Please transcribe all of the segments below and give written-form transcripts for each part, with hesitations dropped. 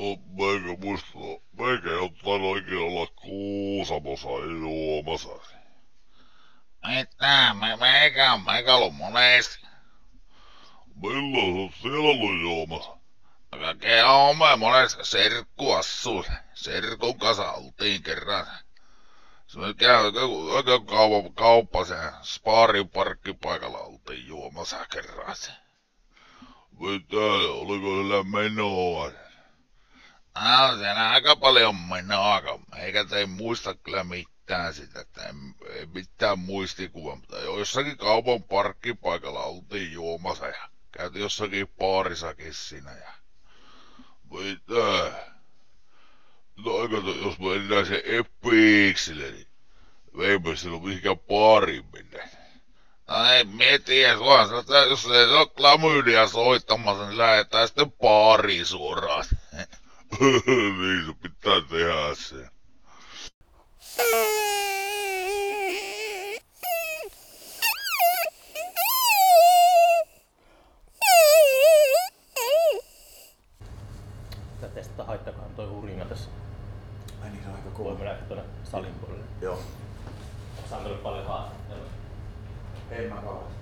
meikä muistaa, meikä ei ole tainnut ikinä olla Kuusamossa juomassa. Mitä? Meikä ollut monesti. Milloin sä oot siellä ollut juomassa? Mäkin oon monessa serkkuassuissa. Serkun kanssa oltiin kerran. Se oli oikein kauppa sen Sparin parkkipaikalla oltiin juomassa kerran. Mitä? Oliko sillä menoa? No, siinä aika paljon menoa, eikä ei muista kyllä mitään sitä, että ei mitään muistikuvaa, mutta joissakin kaupan parkkipaikalla oltiin juomassa ja käytiin jossakin baarissakin siinä ja... Mitä? No aika, jos mä enää sen epiiksille, niin eipä silloin mihinkään baariin mennä. No ei mietiä, jos ei ole klamyydia soittamassa, niin lähdetään sitten baariin suoraan. Niin se pitää tehdä se. Tää testata haittakaan toi hurina tässä. Ai niin, se on aika kova. Voi mennä tuonne salin puolelle. Joo. Saan tullut paljon haastattelua. Ei mä kauheasti.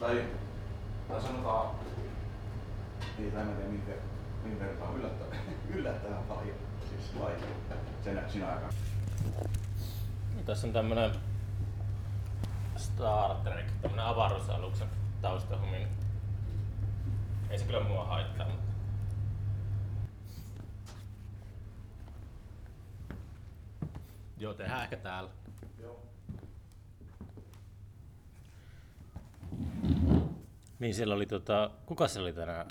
Tai sanotaan... Ei tai mä tee mitään. Niin vertaan yllättävän paljon, siis sinä aikaan. No, tässä on tämmönen Star Trek, tämmönen avaruusaluksen taustahumin. Ei se kyllä mua haittaa, mutta... Joo, tehdään ehkä täällä. Joo. Niin siellä oli kuka se oli tänään?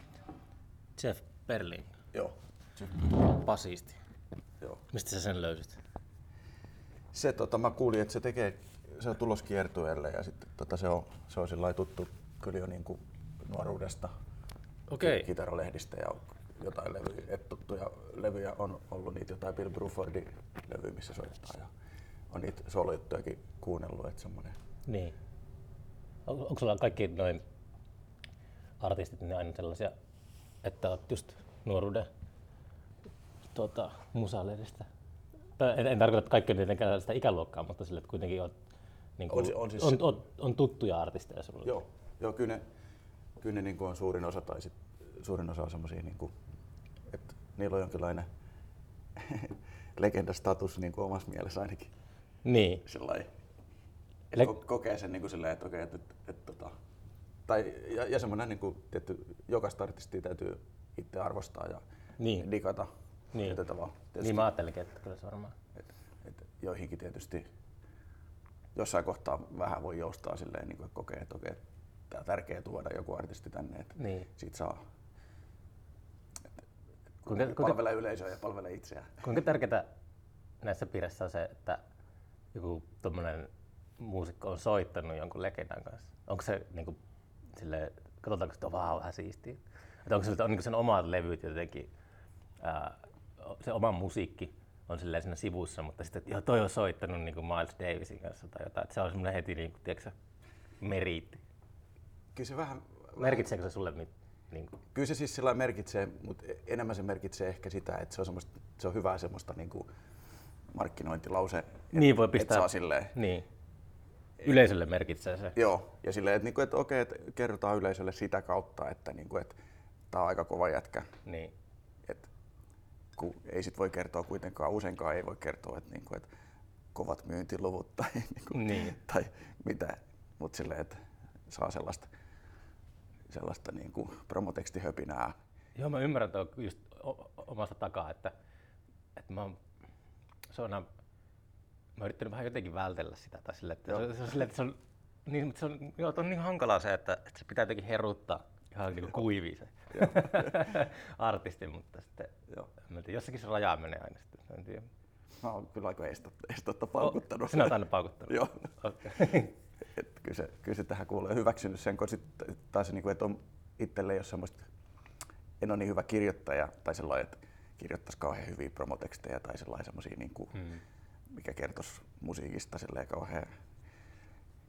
Jeff Perling. Joo. Basisti. Joo. Mistä sä sen löysit? Se mä kuulin, että se on tulos kiertueelle ja sitten se on sillai tuttu kyllä jo niinku nuoruudesta. Okei. Kitaraalehdistä ja jotain levyjä, et tuttuja levyjä on ollut niitä jotain Bill Brufordin levyjä, missä soittaa ja on niitä soolojuttujakin kuunnellut, et semmoinen. Niin. Onko sulla kaikki noin artistit niin aina sellaisia, että olet just nuoruuden musalehdestä. En tarkoita, että kaikki on tietenkään sitä ikäluokkaa, mutta sille, että kuitenkin niin kuin, on tuttuja artisteja sinulle. Joo, kyllä ne niin kuin on suurin osa on semmoisia, niin kuin, että niillä on jonkinlainen legendastatus niin kuin omassa mielessä ainakin. Niin. Sellainen, että kokee sen niin kuin silleen, että okei, että tai ja semmoinen niin kuin tietty jokaista artistia täytyy itse arvostaa ja niin digata. Niin. Niin mä ajattelinkin, että kyllä se varmaan. Et joihinkin tietysti jossain kohtaa vähän voi joustaa silleen, niin kuin kokee, että okei, tää on tärkeä tuoda joku artisti tänne, että niin siitä saa palvelee yleisöä ja palvelee itseään. Kuinka tärkeää näissä piirissä on se, että joku tommonen muusikko on soittanut jonkun legendan kanssa? Onko se niin kuin sille katsotaanko, että on vähän siistiä? Että onko se on sen omat levyt jotenkin, se oma musiikki on siinä sivussa, mutta sitten että toi on soittanut niin kuin Miles Davisin kanssa tai jotain, että se on semmoinen heti niin kuin, tiedätkö, meriitti. Kyllä se vähän... Merkitseekö se sulle niin kuin? Kyllä se siis sillä merkitsee, mutta enemmän se merkitsee ehkä sitä, että se on hyvää semmoista niin kuin markkinointilause, niin voi pistää, että saa silleen. Niin. Yleisölle merkitsee se. Joo, ja silleen, että niinku, et okei, että kerrotaan yleisölle sitä kautta, että niinku, et, tää on aika kova jätkä. Niin. Et, kun ei sit voi kertoa kuitenkaan, useinkaan ei voi kertoa, että niinku, et, kovat myyntiluvut tai, niinku, niin tai mitä, mut silleen, että saa sellaista niinku promotekstihöpinää. Joo, mä ymmärrän tuon just omasta takaa, että mä oon yrittänyt vähän jotenkin vältellä sitä tai sille, että se on niin hankalaa se, että se pitää jotenkin heruttaa ihan niin kuiviin se artisti, mutta sitten jossakin se raja menee aina sitten, en tiedä. Mä oon kyllä aika estotta paukuttanut. Sinä oot aina paukuttanut? Joo. Okay. Kyllä se tähän kuulee hyväksynyt sen, kun taas niinku, että on itselle jos semmoista, en ole niin hyvä kirjoittaja tai sellainen, että kirjoittaisi kauhean hyviä promotekstejä tai sellaisia niinku, mikä kertoisi musiikista silleen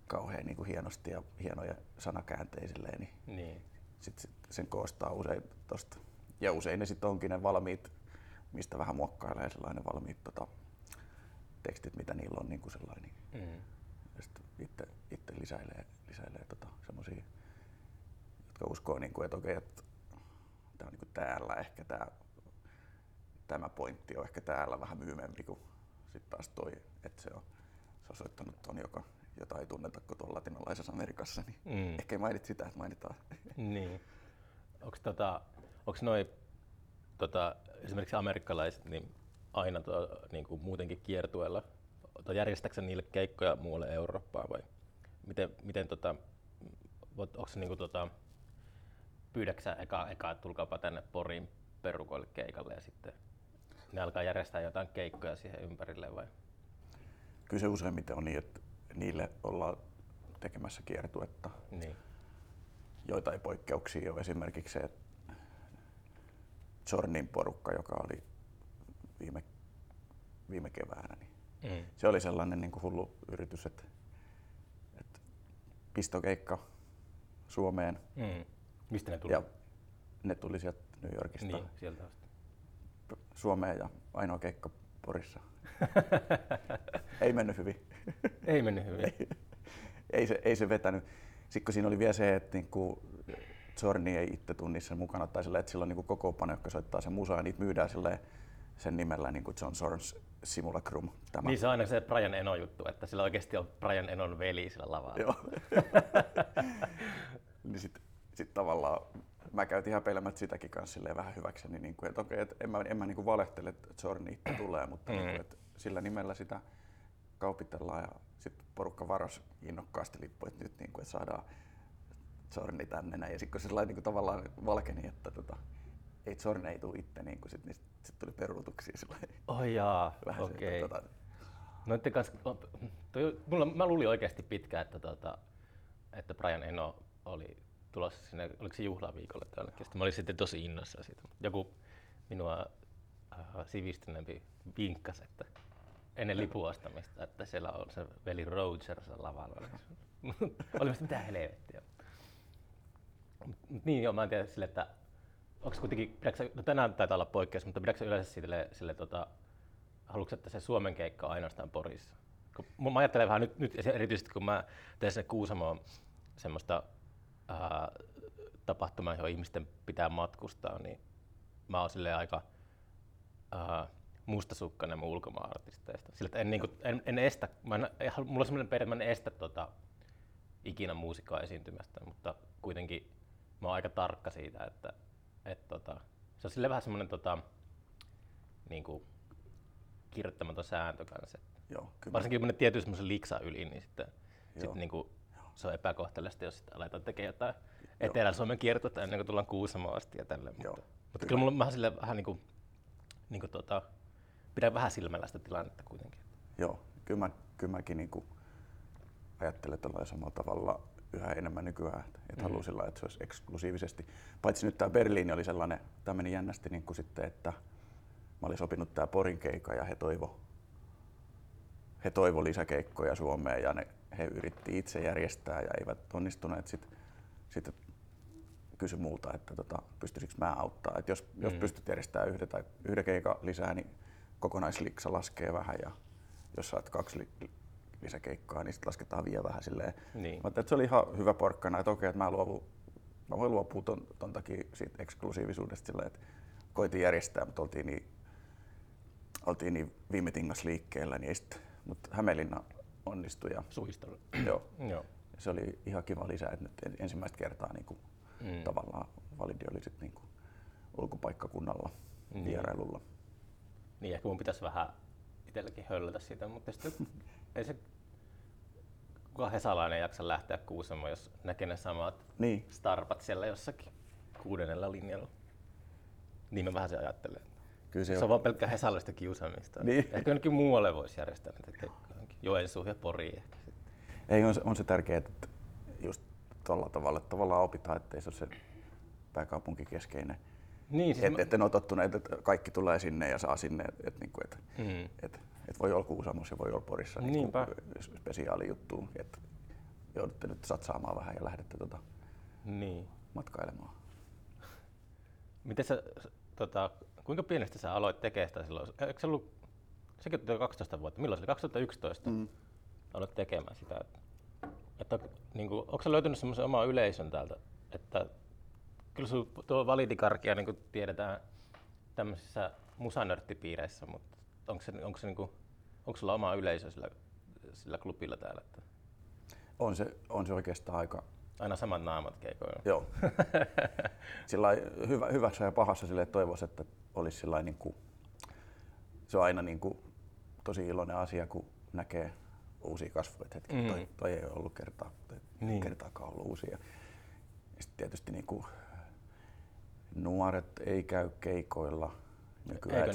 kauhean niinku hienosti ja hienoja sanakäänteisiä, niin. Sitten sen koostaa usein tosta Ja usein ne sitten onkin ne valmiit, mistä vähän muokkailee sellainen valmiit tekstit, mitä niillä on niin kuin sellainen. Mm. Ja sitten itse lisäilee semmoisia, jotka uskoo, niin kuin, että okei, että tämä on niin kuin täällä ehkä tämä pointti on ehkä täällä vähän myymempi kuin sitten taas toi, että se on soittanut ton, jota ei tunneta kuin tuolla latinalaisessa Amerikassa, niin ehkä ei mainit sitä, että mainitaan. Niin. Onks noi esimerkiksi amerikkalaiset niin aina niinku muutenkin kiertueella, järjestääksä niille keikkoja muualle Eurooppaan vai miten onks niinku pyydäksä eka tulkaapa tänne Porin perukoille keikalle ja sitten ne alkaa järjestää jotain keikkoja siihen ympärille vai? Kyllä se useimmiten on niin, että niille ollaan tekemässä kiertuetta. Niin. Joitain poikkeuksia on esimerkiksi se, että Zornin porukka, joka oli viime keväänä, niin se oli sellainen niin kuin hullu yritys, että pistokeikka Suomeen. Mistä ne tuli? Ja ne tuli sieltä New Yorkista. Niin, sieltä asti. Suomeen ja ainoa keikka Porissa. Ei mennyt hyvin. Ei mennyt hyvin. Ei se vetänyt. Sitten kun siinä oli vielä se, että niinku Zorni ei itse tunnissa mukana, tai sillä, että sillä on niinku kokoopano, joka soittaa sen musaa, ja niitä myydään sen nimellä niinku John Zorns Simulacrum. Tämä. Niin se on aina se Brian Eno juttu, että sillä oikeasti on Brian Enon veli sillä lavalla. Joo. Niin sit tavallaan mä käytin häpeilemättä sitäkin kanssa vähän hyväkseni, niin kuin, että okei, että en mä niin kuin valehtele, että Zorni itse tulee, mutta niin kuin, että sillä nimellä sitä kaupitellaan ja sitten porukka varasi innokkaasti lippu, että nyt niin kuin, että saadaan Zorni tänne näin. Ja sitten kun se sellainen niin kuin tavallaan valkeni, että ei Zorni ei tule itse, niin kuin, niin sit tuli peruutuksia sellainen. Oh jaa, okei. Okay. Noitten kanssa, mä luulin oikeasti pitkään, että Brian Eno oli tulossa sinne, oliko se juhlaviikolla tai jonnekin. Mä olin sitten tosi innossa siitä. Joku minua sivistyneempi vinkkasi, että ennen lipuostamista, että siellä on se veli Rogers lavalla. Oli mitä helvettiä. Niin joo, mä en tiedä sille, että onks kuitenkin, tänään taitaa olla poikkeus, mutta pidätkö yleensä sille haluatko, että se Suomen keikka on ainoastaan Porissa? Mä ajattelen vähän nyt erityisesti, kun mä teen sinne Kuusamoon semmoista tapahtuma, johon ihmisten pitää matkustaa, niin mä oon silleen aika mustasukkainen mun ulkomaan-artisteista. Sillä, että en estä, mulla on semmoinen periaate, että mä en estä ikinä muusikkoa esiintymästä, mutta kuitenkin mä oon aika tarkka siitä, että se on silleen vähän semmoinen niinku kirjoittamaton sääntö kanssa. Joo, varsinkin kun ne tietyy semmoisen liksan yli, niin sitten niinku se on epäkohtalaista, jos aletaan tekemään jotain Etelä-Suomen kiertuetta ennen kuin tullaan Kuusamoon asti ja tälleen. Mutta kyllä mulla on sille vähän niin kuin pidän vähän silmällä sitä tilannetta kuitenkin. Joo, kyllä mäkin niin kuin ajattelen tällä samalla tavalla yhä enemmän nykyään, että haluan sillä, että se olisi eksklusiivisesti. Paitsi nyt tämä Berliini oli sellainen, tämä meni jännästi niin kuin sitten, että mä olin sopinut tämä Porin keikka ja he toivo lisäkeikkoja Suomeen ja he yritti itse järjestää ja eivät onnistuneet. Sitten kysy multa, että pystyisikö mä auttaa. Et jos pystyt järjestämään yhden keikan lisää, niin kokonaisliksa laskee vähän. Ja jos saat kaksi lisäkeikkaa, niin sit lasketaan vielä vähän silleen. Niin. Mutta se oli ihan hyvä porkkana, että okei, että mä voin luopua ton takia siitä eksklusiivisuudesta silleen, että koitin järjestää, mutta oltiin niin viime tingas liikkeellä, niin mutta Hämeenlinna onnistui ja suistelu. Joo. Se oli ihan kiva lisä, että nyt ensimmäistä kertaa niin kuin tavallaan Validi oli sit niin kuin ulkopaikkakunnalla vierailulla. Niin, ehkä mun pitäisi vähän itselläkin höllätä siitä, mutta ei se kukaan hesalainen jaksa lähteä Kuusamoon, jos näkee ne samat starpat siellä jossakin 6. linjalla. Niin mä vähän se ajattelen. Se on vaan pelkkää hesalaista kiusaamista. Niin. Ehkä jonnekin muualle voisi järjestää näitä keikkoja. Joensuuhun ja Poriin ehkä sitten. Ei, on se tärkeää, että just tuolla tavalla, että tavallaan opitaan, ettei se ole se pääkaupunkikeskeinen. Niin, siis että en ole tottunut, että kaikki tulee sinne ja saa sinne. Että voi olla Kuusamossa ja voi olla Porissa niin spesiaalijuttuun. Että joudutte nyt satsaamaan vähän ja lähdette matkailemaan. Miten sä, kuinka pienestä sä aloit tekemään sitä silloin? Eikö se ollut, sekin oli 12 vuotta, milloin se oli? 2011 aloit tekemään sitä. Että, niin kuin, onko sä löytynyt semmoisen oman yleisön täältä? Että, kyllä sun tuo Validi Karkia niin kuin tiedetään tämmöisissä musanörttipiireissä, mutta onko sulla oma yleisö sillä klubilla täällä? On se oikeastaan aika... Aina samat naamat keikoilla. Joo. Hyvässä ja pahassa sille toivoisi, että olisi sillain niinku, se on aina niinku tosi iloinen asia, kun näkee uusia kasvuja, että hetki toi ei ole ollut kertaakaan ollut uusia. Sitten tietysti niinku nuoret ei käy keikoilla nykyään.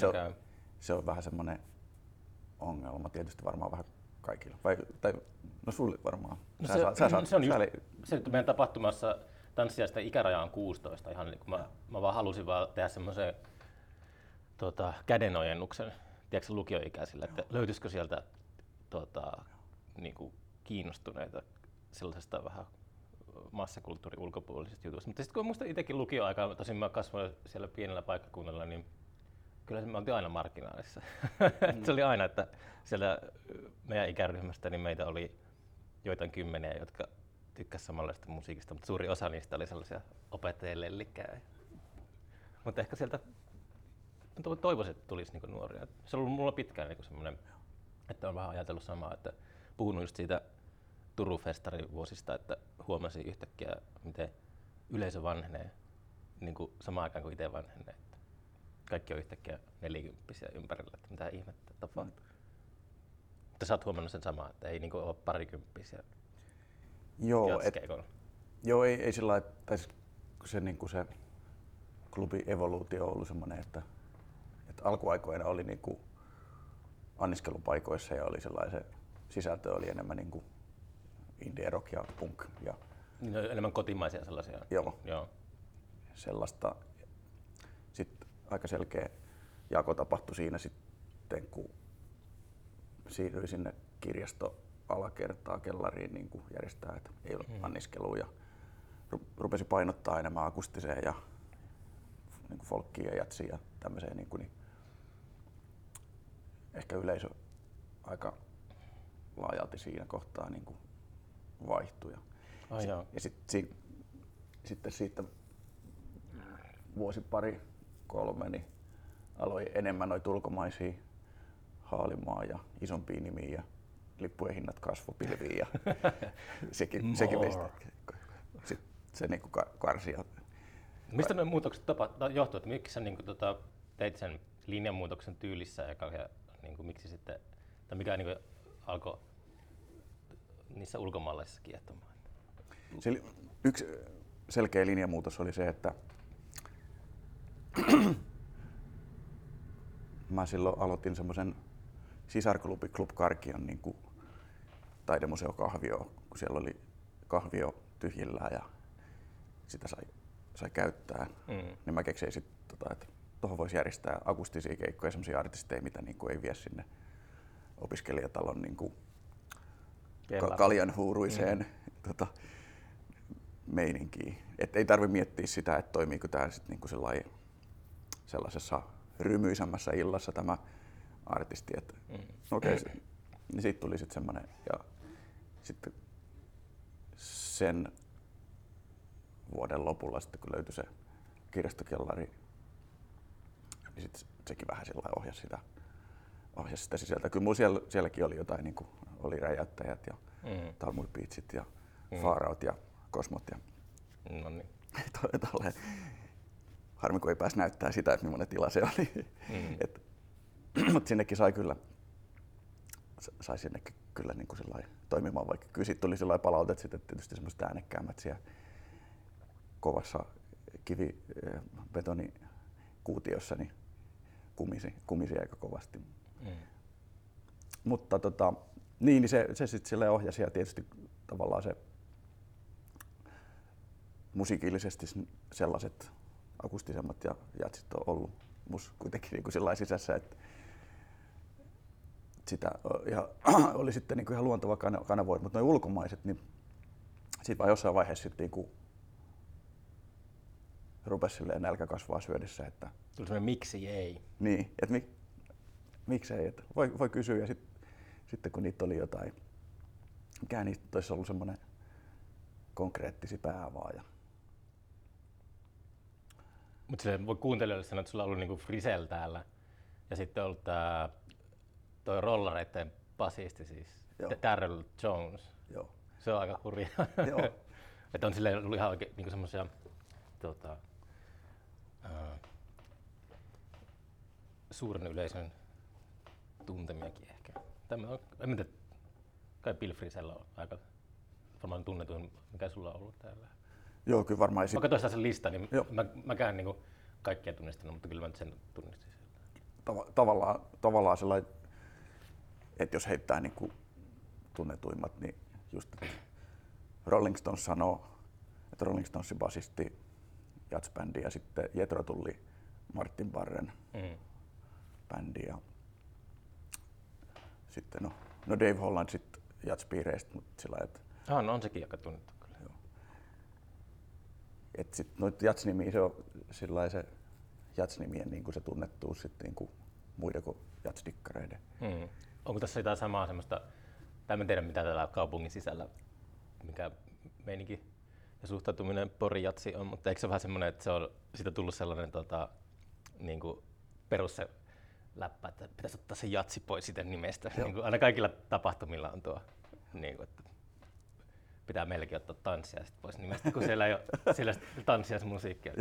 Se on vähän semmoinen ongelma tietysti varmaan vähän kaikilla. Sulle varmaan. Se nyt meidän tapahtumassa tanssijaisten ikäraja on 16. Ihan niin kuin mä vaan halusin vaan tehdä semmoisen kädenojennuksen, tiedätkö, lukioikäisille, että löytyisikö sieltä niin kuin kiinnostuneita sellaisesta vähän massakulttuurin ulkopuolisesta jutusta. Mutta sitten kun muistan itsekin lukioaikaa, tosin mä kasvoin siellä pienellä paikkakunnalla, niin kyllä me oltiin aina marginaalissa. Se oli aina, että siellä meidän ikäryhmästä niin meitä oli joitain kymmeniä, jotka tykkäsivät samanlaista musiikista, mutta suuri osa niistä oli sellaisia opettajille likää. Mutta ehkä sieltä toivoisin, että tulisi niinku nuoria. Se on ollut mulla pitkään niinku semmoinen, että olen vähän ajatellut samaa, että puhunut just siitä Turku Festari vuosista, että huomasin yhtäkkiä, miten yleisö vanhenee niinku samaan aikaan kuin itse vanhenee. Kaikki on yhtäkkiä nelikymppisiä ympärillä, että mitä ihmettä tapahtuu. Mutta sä oot huomannut sen samaa, että ei niinku ole parikymppisiä jatskeikolla. Joo, ei sillä lailla, että se, niinku se klubi-evoluutio on ollut semmoinen, että alkuaikoina oli niinku anniskelupaikoissa ja oli sellainen, sisältö oli enemmän niinku indie rock ja punk. No, enemmän kotimaisia sellaisia. Joo. Sellaista. Sitten aika selkeä jako tapahtui siinä sitten, kun siirryin sinne kirjastoalakertaa kellariin niin järjestää, että ei ole anniskelua, ja rupesi painottaa enemmän akustiseen ja niin folkkiin ja jatsiin ja tämmöiseen. Niin ehkä yleisö aika laajalti siinä kohtaa niin vaihtui. Ja sitten siitä vuosi pari 3, niin aloin enemmän noita ulkomaisia haalimaa ja isompia nimiä ja lippujen hinnat kasvoi pilviin ja sekin se niinku karsia. Mistä nuo muutokset johtuu? Miksi sä niinku teit sen linjanmuutoksen tyylissä eka ja niinku miksi sitten tai mikä niinku alkoi niissä ulkomaalaisissa kiehtomaan? Yksi selkeä linjanmuutos oli se, että mä silloin aloitin semmoisen sisarklubi Klub Karkian niin taidemuseokahvio, kun siellä oli kahvio tyhjillään ja sitä sai käyttää. Niin mä keksin sitten, että tuohon voisi järjestää akustisia keikkoja, semmoisia artisteja, mitä niin kuin ei vie sinne opiskelijatalon niin kuin kaljanhuuruiseen meininkiin. Et ei tarvitse miettiä sitä, että toimiiko tämä sitten niin kuin sellaisessa rymyisemmässä illassa tämä artisti, että niin siitä tuli sitten semmoinen, ja sitten sen vuoden lopulla sitten kun löytyi se kirjastokellari, niin sitten sekin vähän sillä lailla ohjasi sitä sisältä. Kyllä mulla sielläkin oli jotain, niin kuin oli Räjäyttäjät ja Talmud Beatsit ja Far Out ja Kosmot ja tolleen. Harmi, kun ei pääs näyttää sitä, että millainen tila se oli. Mutta sinnekin sai sinnekin kyllä niinku toimimaan, vaikka kyllä siitä tuli sellainen palautet, sitten tietysti semmoiset äänekkäämmät siellä kovassa kivi-betonikuutiossa niin kumisi aika kovasti. Mutta niin se sitten silleen ohjasi ja tietysti tavallaan se musiikillisesti sellaiset akustisemmat ja jatsit on ollut mus kuitenkin niinku sillain sisässä, että sitä oli sitten niinku ihan luonteva kanavoida, mutta nuo ulkomaiset, niin siitä vaan jossain vaiheessa sitten niinku rupesi silleen nälkä kasvaa syödessä, että... Tuli semmoinen miksi ei. Niin, että miksi ei, että voi kysyä ja sitten kun niitä oli jotain, mikä niitä olisi ollut semmoinen konkreettisi päävaaja. Mutta se voi kuuntelijoille sanoa, että sulla on ollut niinku Frisell täällä ja sitten on ollut toi rollareiden basisti siis, Darryl Jones. Joo. Se on aika hurjaa. Joo. Että on silleen ollut ihan oikein niinku semmoisia suuren yleisön tuntemiakin ehkä. Tämä on, en tiedä, kai Bill Frisell on aika varmaan tunnetuin, mikä sulla on ollut täällä. Joo, kyllä varmaan. Mä katsoin sen listan, niin mäkään niinku kaikkia tunnistanut, mutta kyllä mä nyt sen tunnistin sieltä. Tavallaan sellainen, että jos heittää niinku tunnetuimmat, niin just Rolling Stones sanoo, että Rolling Stonesin basisti, jazzbändi ja sitten Jethro Tulli, Martin Barren bändi ja sitten no Dave Holland sitten jazzpiireistä, mutta sillä että... on sekin aika tunnettu kyllä. Joo. Et sit noit jazznimiä se on se jazznimien niinku se tunnettuus sitten niinku muiden kuin jazzdikkareiden. Onko tässä jotain samaa semmoista, tai en tiedä mitä täällä kaupungin sisällä, mikä meininki ja suhtautuminen Pori jatsi on, mutta eikö se ole vähän semmoinen, että se on siitä tullut sellainen niinku perus se läppä, että pitäisi ottaa se jatsi pois siitä nimestä. Niin aina kaikilla tapahtumilla on tuo, niin kuin, että pitää melkein ottaa tanssia sit pois nimestä, kun siellä ei ole siellä tanssia musiikkia.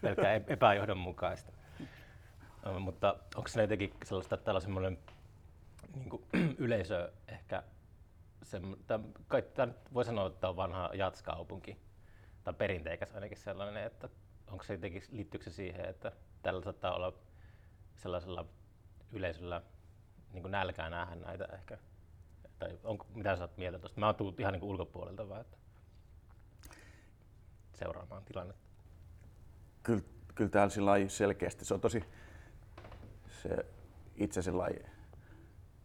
Pelkää epäjohdonmukaista. Mutta onko se jotenkin sellaista, että täällä on semmoinen niin yleisö ehkä, voi sanoa, että on vanha jatskaupunki, tai perinteikäs ainakin sellainen, että onko se jotenkin, liittyykö se siihen, että tällä saattaa olla sellaisella yleisöllä niin nälkää nähdä näitä ehkä? Tai onko, mitä sä oot mieltä tuosta? Mä oon tullut ihan niin ulkopuolelta vaan, että seuraamaan tilannetta. Kyllä täällä sillai selkeästi. Se on tosi se itse sillai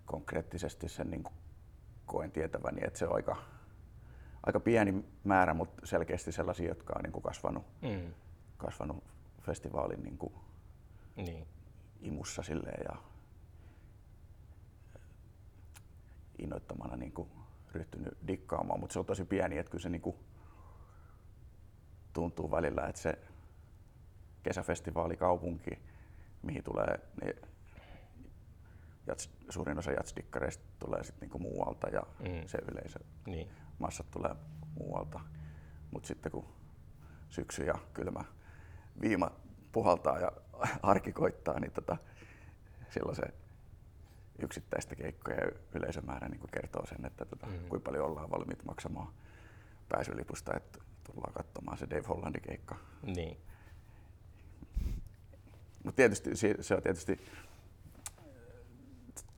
konkreettisesti sen niin koen tietäväni, että se on aika pieni määrä, mutta selkeästi sellaisia, jotka on niin kuin kasvanut festivaalin niin kuin imussa silleen ja innoittamana niin kuin ryhtynyt dikkaamaan, mutta se on tosi pieni, että kyllä se niin kuin tuntuu välillä, että se kesäfestivaalikaupunki, mihin tulee ne suurin osa jazztikkareista tulee sitten niinku muualta ja se yleisö, massat tulee muualta. Mutta sitten kun syksy ja kylmä viima puhaltaa ja arki koittaa, niin silloin se yksittäistä keikkoja ja yleisömäärä niinku kertoo sen, että kuinka paljon ollaan valmiit maksamaan pääsylipusta, että tullaan katsomaan se Dave Hollandin keikka. Niin. Mut tietysti se on tietysti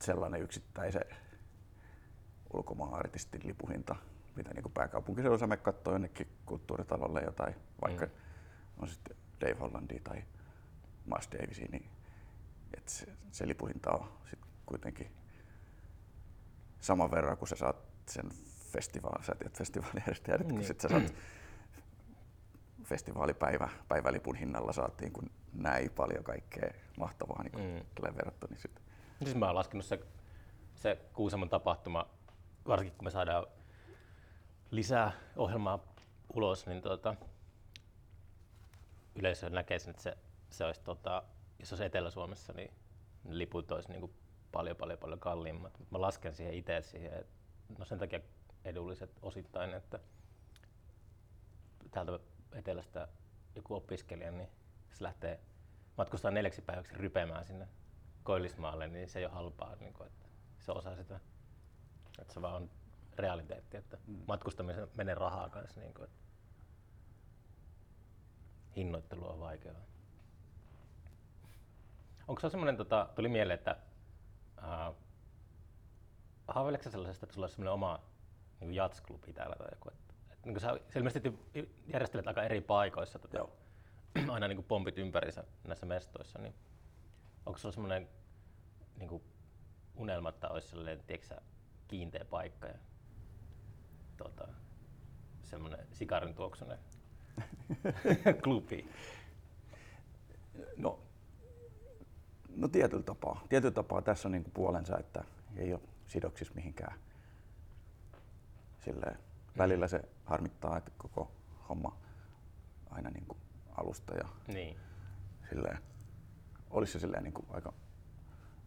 sellainen yksittäisen ulkomaan artistin lipuhinta, mitä niin pääkaupunkiseudulla me katsoo jonnekin kulttuuritalolle jotain, vaikka on sitten Dave Hollandia tai Miles Davisia, niin että se lipuhinta on sit kuitenkin saman verran, kun sä saat sen festivaalijärjestäjät, kun sit sä saat festivaalipäivälipun hinnalla saatiin kun näin paljon kaikkea mahtavaa niin tulee verrattuna. Niin siis mä oon laskenut se Kuusamon tapahtuma, varsinkin kun me saadaan lisää ohjelmaa ulos, niin yleisö näkee sen, että se olisi, jos se olisi Etelä-Suomessa, niin liput olisi niin kuin paljon kalliimmat. Mä lasken siihen itse siihen, no sen takia edulliset osittain, että täältä etelästä joku opiskelija, niin se lähtee matkustaa 4 päiväksi rypemään sinne Koillismaalle, niin se ei ole halpaa, niin kuin, että se osaa sitä, että se vaan on realiteetti, että matkustamisen menee rahaa kanssa, niin kuin, että hinnoittelu on vaikeaa. Onko se semmoinen, tuli mieleen, että haaveiletko sä sellaisesta, että sulla olisi semmoinen oma niin jatsklubi täällä tai joku, että niin sä ilmeisesti järjestelet aika eri paikoissa, aina niin kuin pompit ympärissä näissä mestoissa, niin onko se semmoinen niinku unelma, että olisi sellainen kiinteä paikka ja semmoinen sikarin tuoksunen klubi? No tietyllä tapaa tässä on niinku puolensa, että ei ole sidoksissa mihinkään. Silleen, välillä se harmittaa, että koko homma aina niinku alusta ja niin. Silleen, olisi se silleen niinku aika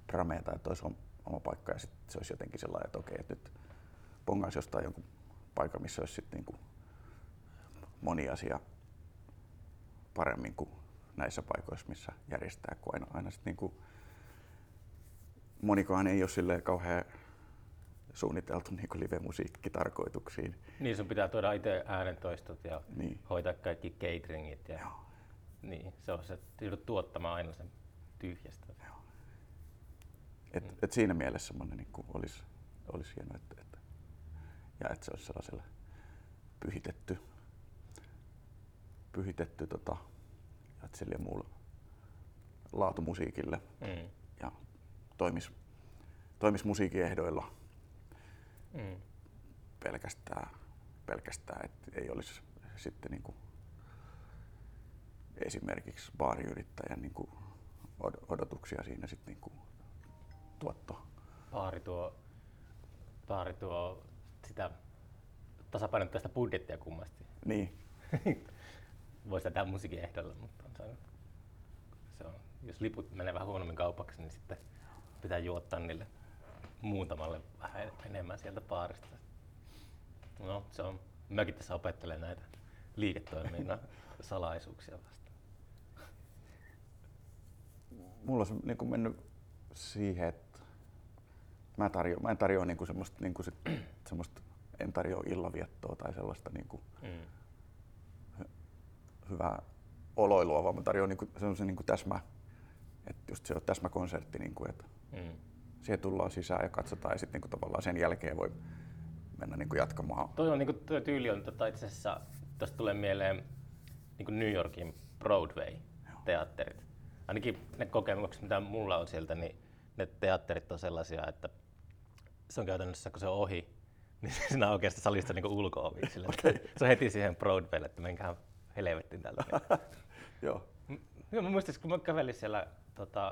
prameeta, että olisi oma paikka ja sitten se olisi jotenkin sellainen, että okei, että nyt pongaisi jostain jonkun paikan, missä olisi sitten niinku moni asia paremmin kuin näissä paikoissa, missä järjestää, kun aina sitten niinku monikaan ei ole silleen kauhean suunniteltu niinku live-musiikkitarkoituksiin. Niin, sun pitää tuoda itse äänentoistot ja niin. Hoitaa kaikki cateringit ja niin, se on se, että joudut tuottamaan aina sen tyhjästä. Joo. Et siinä mielessä semmoinen niinku olisi hieno, että ja että se olisi sellaisella pyhitetty sille muulle laatumusiikille ja toimis musiikin ehdoilla pelkästään, että ei olisi sitten niinku esimerkiksi baariyrittäjän niinku odotuksia siinä sitten niinku tuotto. Baari tuo sitä tasapainottaista budjettia kummasti. Niin. Voisi tehdä musiikin ehdolla, mutta se on, jos liput menee vähän huonommin kaupaksi, niin sitten pitää juottaa niille muutamalle vähän enemmän sieltä baarista. No, se on, mäkin tässä opettelen näitä liiketoiminnan salaisuuksia vasta. Mulla on niinku mennyt siihen, että mä en tarjoa niinku semmoista, en tarjoa illaviettoa tai sellaista niinku hyvää oloilua, vaan mä tarjoan niinku semmoisen niinku täsmä, että just se on täsmäkonsertti, niinku, että siihen tullaan sisään ja katsotaan ja sitten niinku tavallaan sen jälkeen voi mennä niinku jatkamaan. Tuo tyyli on itse asiassa, tuosta tulee mieleen niinku New Yorkin Broadway-teatterit. Ainakin ne kokemukset, mitä mulla on sieltä, niin ne teatterit on sellaisia, että se on käytännössä, kun se on ohi, niin siinä on oikeastaan salista niinku ulko-ovi. Okay. Se on heti siihen Broadwaylle, että menkää helvettiin tällä Joo. Mä muistin, kun mä kävelin siellä,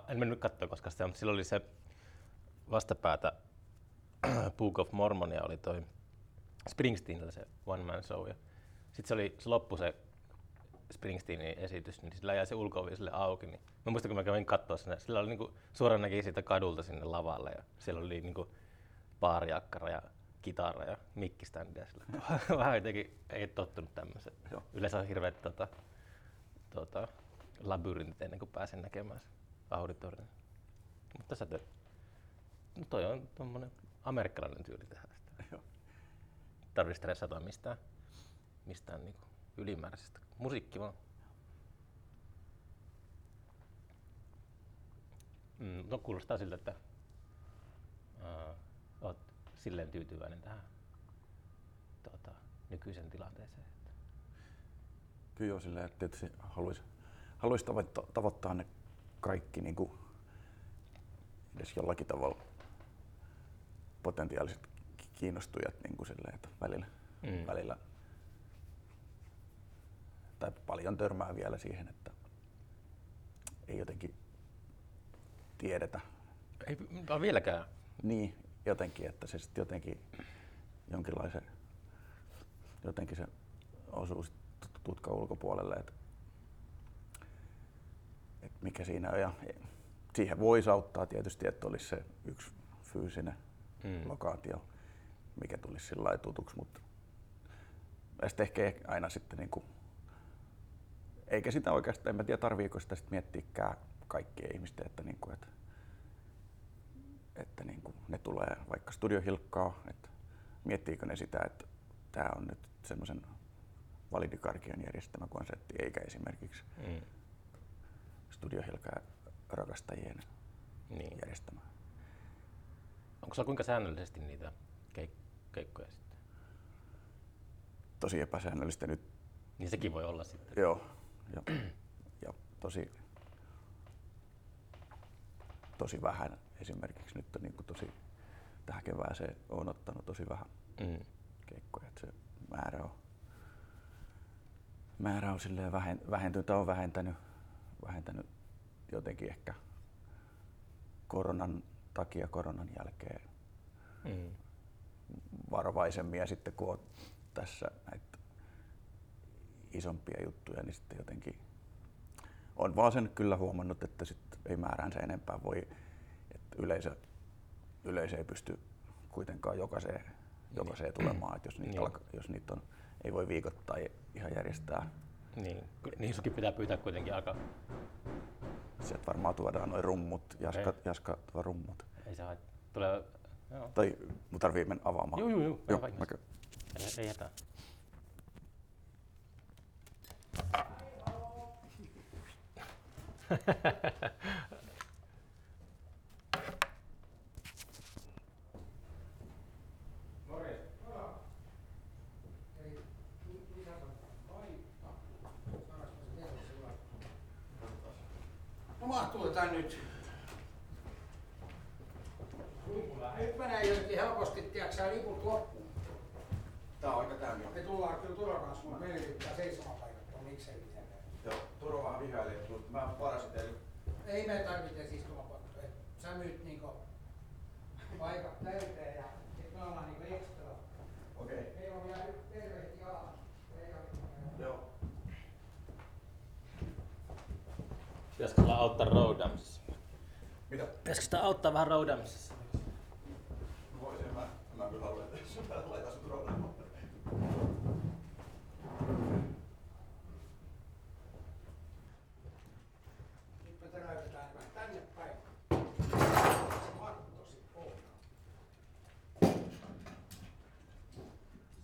en mennyt katsoa koskaan sitä, mutta silloin oli se vastapäätä Book of Mormonia, oli toi Springsteenillä se One Man Show. Sitten se loppui se Springsteenin esitys, niin sillä jäi se ulko-ovi sille auki. Niin mä muistan, kun mä kävin katsoa sinne, sillä oli niinku, suoraan näki siitä kadulta sinne lavalle ja siellä oli niinku baariakkara ja kitara ja mikkiständiä sillä. Vähän jotenkin ei tottunut tämmöiseen. Yleensä on hirveet labyrintit ennen kuin pääsen näkemään sen auditorion. Mutta sä teet. No toi on tommonen amerikkalainen tyyli tehdä sitä. Joo. Tarvii stressata mistään niinku ylimääräisestä. Musiikki vaan. No kuulostaa siltä, että silleen tyytyväinen tähän nykyisen tilanteeseen. Kyllä joo, silleen, että tietysti haluaisi tavoittaa ne kaikki niin kuin edes jollakin tavalla potentiaaliset kiinnostujat niin kuin silleen, että välillä tai paljon törmää vielä siihen, että ei jotenkin tiedetä. Ei vieläkään. Niin. Jotenkin, että se sitten jotenkin jonkinlaisen, jotenkin se osuu tutkan ulkopuolelle, että mikä siinä on. Ja siihen voisi auttaa tietysti, että olisi se yksi fyysinen lokaatio, mikä tulisi sillä lailla tutuksi, mutta sitten ehkä aina sitten niinku, eikä sitä oikeastaan, en mä tiedä tarviiko sitä sitten miettiikään kaikkien ihmisten, että niinku, että niinku ne tulee vaikka Studio Hilkkaa, että miettiikö ne sitä, että tämä on nyt semmoisen Validi Karkian järjestämä konsertti, eikä esimerkiksi Studio Hilkkaa rakastajien järjestämä. Onko sulla kuinka säännöllisesti niitä keikkoja sitten? Tosi epäsäännöllistä nyt. Niin sekin voi olla sitten. Joo. Ja tosi vähän. Esimerkiksi nyt on niinku tosi tähän kevääseen on ottanut tosi vähän keikkoja, että se määrä on vähentynyt, on vähentänyt jotenkin ehkä koronan takia koronan jälkeen varovaisemmin, ja sitten kun on tässä näitä isompia juttuja, niin sitten jotenkin on vaan sen kyllä huomannut, että sitten ei määräänsä enempää voi, että yleisö ei pysty kuitenkaan jokaiseen tulemaan, että jos niitä on, ei voi viikoittain ihan järjestää. Niin, niissäkin pitää pyytää kuitenkin aika. Sieltä varmaan tuodaan noin rummut, jaska tuo rummut. Ei saa, tulee. Joo. Tai mun tarvii mennä avaamaan. Joo, ei jätä. Nyt menee jotenkin helposti, tiedätkö liput loppuun. Tää on aika täynnä. Me tullaan kyllä Turokaan sun merkittää 7 paikattua, miksei mitään. Joo, Turohan vihailee, mutta mä parasin teille. Ei me tarvitse siis tulla paikattua. Sä myyt niinku paikat täyteen ja sit me ollaan niinku ekstra. Okei. Okay. Meillä on vielä terveet jalat. Joo. Pitäisikö sulla auttaa roudamisessa? Mitä? Pitäisikö sitä auttaa vähän roudamisessa? Mä kyllä haluan, että jos laitan sut roudaamaan. Nyt me teräytetään tänne päin. Se Markku tosi kohdalla.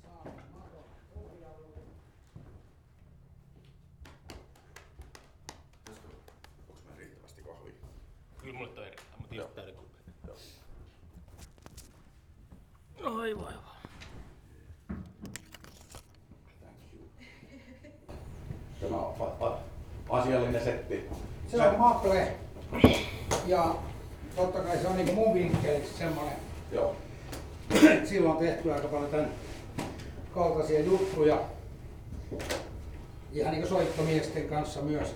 Saa Markku kohdalla. Onks mä riittävästi kahvia? Kyllä mulle toi erittäin, mutta just täällä kumpia. Aivan. Tämä on asiallinen setti. Se on maple. Ja totta kai se on niin mun vinkkeliksi semmoinen. Joo. Silloin on tehty aika paljon tämän kaltaisia juttuja. Ihan niin soittomiesten kanssa myös.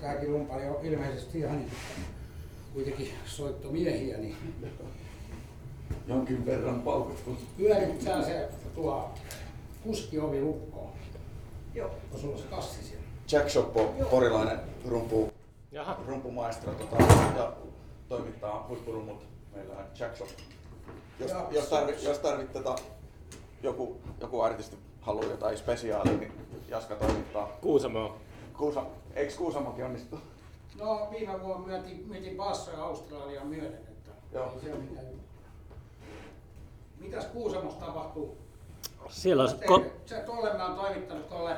Tääkin rumpali on ilmeisesti ihan niin kuitenkin soittomiehiä. Niin jonkin verran paukuttu. Yörittää se tuo kuskiovi lukkoon. Joo. On sulla se kassi siellä. Jack Shop on porilainen rumpumaestro ja toimittaa huippurummut. Meillä on Jack Shop. Jos tarvitsee joku artisti haluaa jotain spesiaalia, niin Jaska toimittaa. Kuusamo. Eiks Kuusamokin onnistu? No viime vuonna myytiin bassoja Australiaan myöden. Joo. Mitäs Kuusamossa tapahtuu? Siellä on tolle mä oon toimittanut tolle,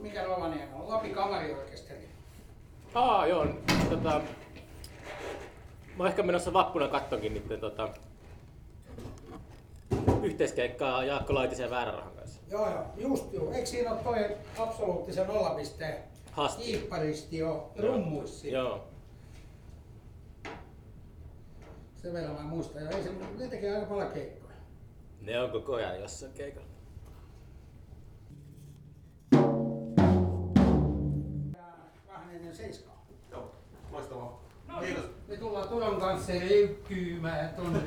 mikä Rovaniemi on, Lapin kamariorkesteri. Joo, mä oon ehkä menossa vappuna kattonkin niitten yhteiskeikkaa Jaakko Laitisen ja Väärän Rahan kanssa. Joo, just joo. Eikö siinä oo toi absoluuttisen nollapisteen kiipparisti jo rummuissa? Joo. Se vielä mä muistan. Ne tekee aika paljon keikkoja. Ne on koko ajan jossain keikalla. Vähän ennen 7. Joo, loistavaa. No, kiitos. Me tullaan Turon kanssa leikkyymään tonne.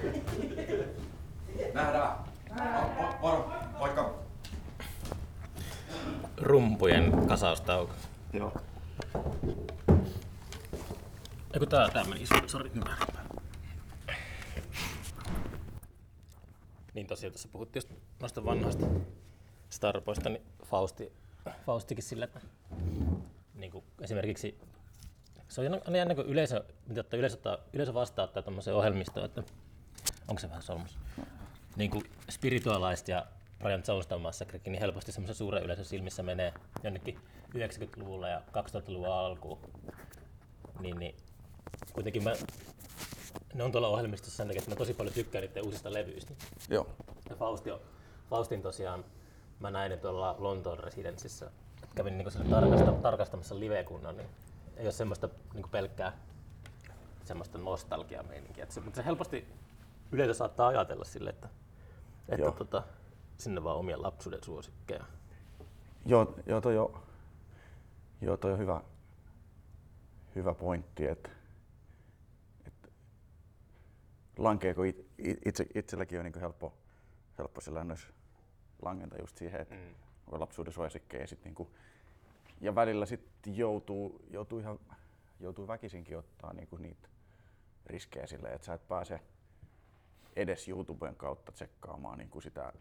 Nähdään. Moro, moikka. Rumpujen kasaustauko. Joo. Eiku tää meni iso, sori. Niin tosiaan tässä puhuttiin just noista vanhoista starpoista, niin Faustikin sillä, että niin esimerkiksi se on aina jännä, kun yleisö vastaa tai tuommoiseen ohjelmistoon, että onko se vähän solmus. Niin kuin spirituaalaiset ja Brian Jones tai Massacrekin, niin helposti semmoisen suuren yleisön silmissä menee jonnekin 90-luvulla ja 2000-luvun alkuun. Niin kuitenkin ne on tuolla ohjelmistossa sen takia, että mä tosi paljon tykkään niiden uusista levyistä. Joo. Ja Faustin tosiaan mä näin tuolla London Residenssissä. Kävin niinku tarkastamassa livekunnan, niin ei ole semmoista niinku pelkkää semmoista nostalgiameininkiä. Mutta se helposti yleisö saattaa ajatella sille, että sinne vaan omia lapsuuden suosikkeja. Joo, toi on Joo, toi on hyvä pointti, että lankeeko itselläkin on niin helppo langenta just siihen, että on lapsuuden suosikkeja ja sitten niin ja välillä sitten joutuu väkisinkin ottaa niin niitä riskejä silleen, että sä et pääse edes YouTuben kautta tsekkaamaan niin sitä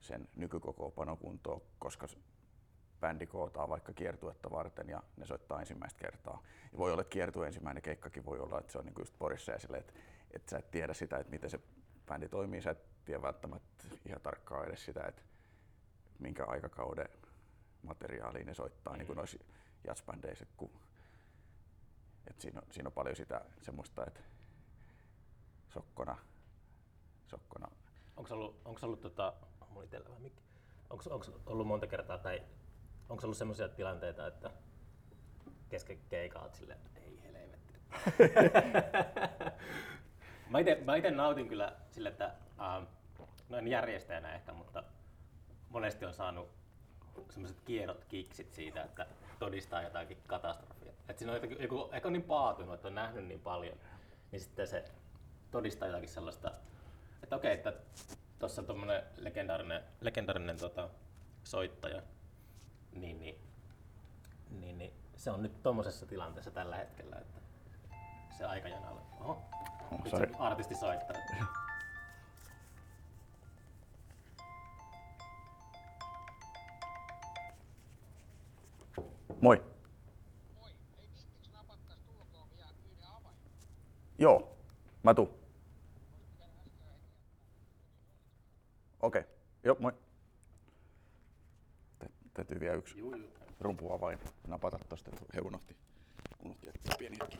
sen nykykokoopanokuntoa, koska bändi kootaan vaikka kiertuetta varten ja ne soittaa ensimmäistä kertaa. Ja voi olla, että kiertue ensimmäinen keikkakin voi olla, että se on niin just Porissa ja silleen, että sä et tiedä sitä, että miten se bändi toimii, sä et tiedä välttämättä ihan tarkkaan edes sitä, että minkä aikakauden materiaalia ne soittaa, niin kuin noissa jazzbändeissä. Siinä on paljon sitä semmoista, että sokkona. Onko ollut monta kertaa tai onko ollut semmoisia tilanteita, että kesken keikaa olet silleen, ei helvetti. Mä ite nautin kyllä sille, että noin järjestäjänä ehkä, mutta monesti on saanut semmoiset kierrot kiksit siitä, että todistaa jotakin katastrofia. Et siinä on joku, ehkä on niin paatunut, että on nähnyt niin paljon, niin sitten se todistaa jotakin sellaista, että okei, että tuossa on tommonen legendaarinen soittaja, niin se on nyt tommosessa tilanteessa tällä hetkellä, että se aikajana on, nyt se artisti soittaa. Moi. Moi. Ei viittiks napattais tulkoon vielä yhden avain? Joo, mä tuun. Okei, joo, moi. Täytyy vielä yksi rumpuavain napata tosta, he unohti jättää pieni hetki.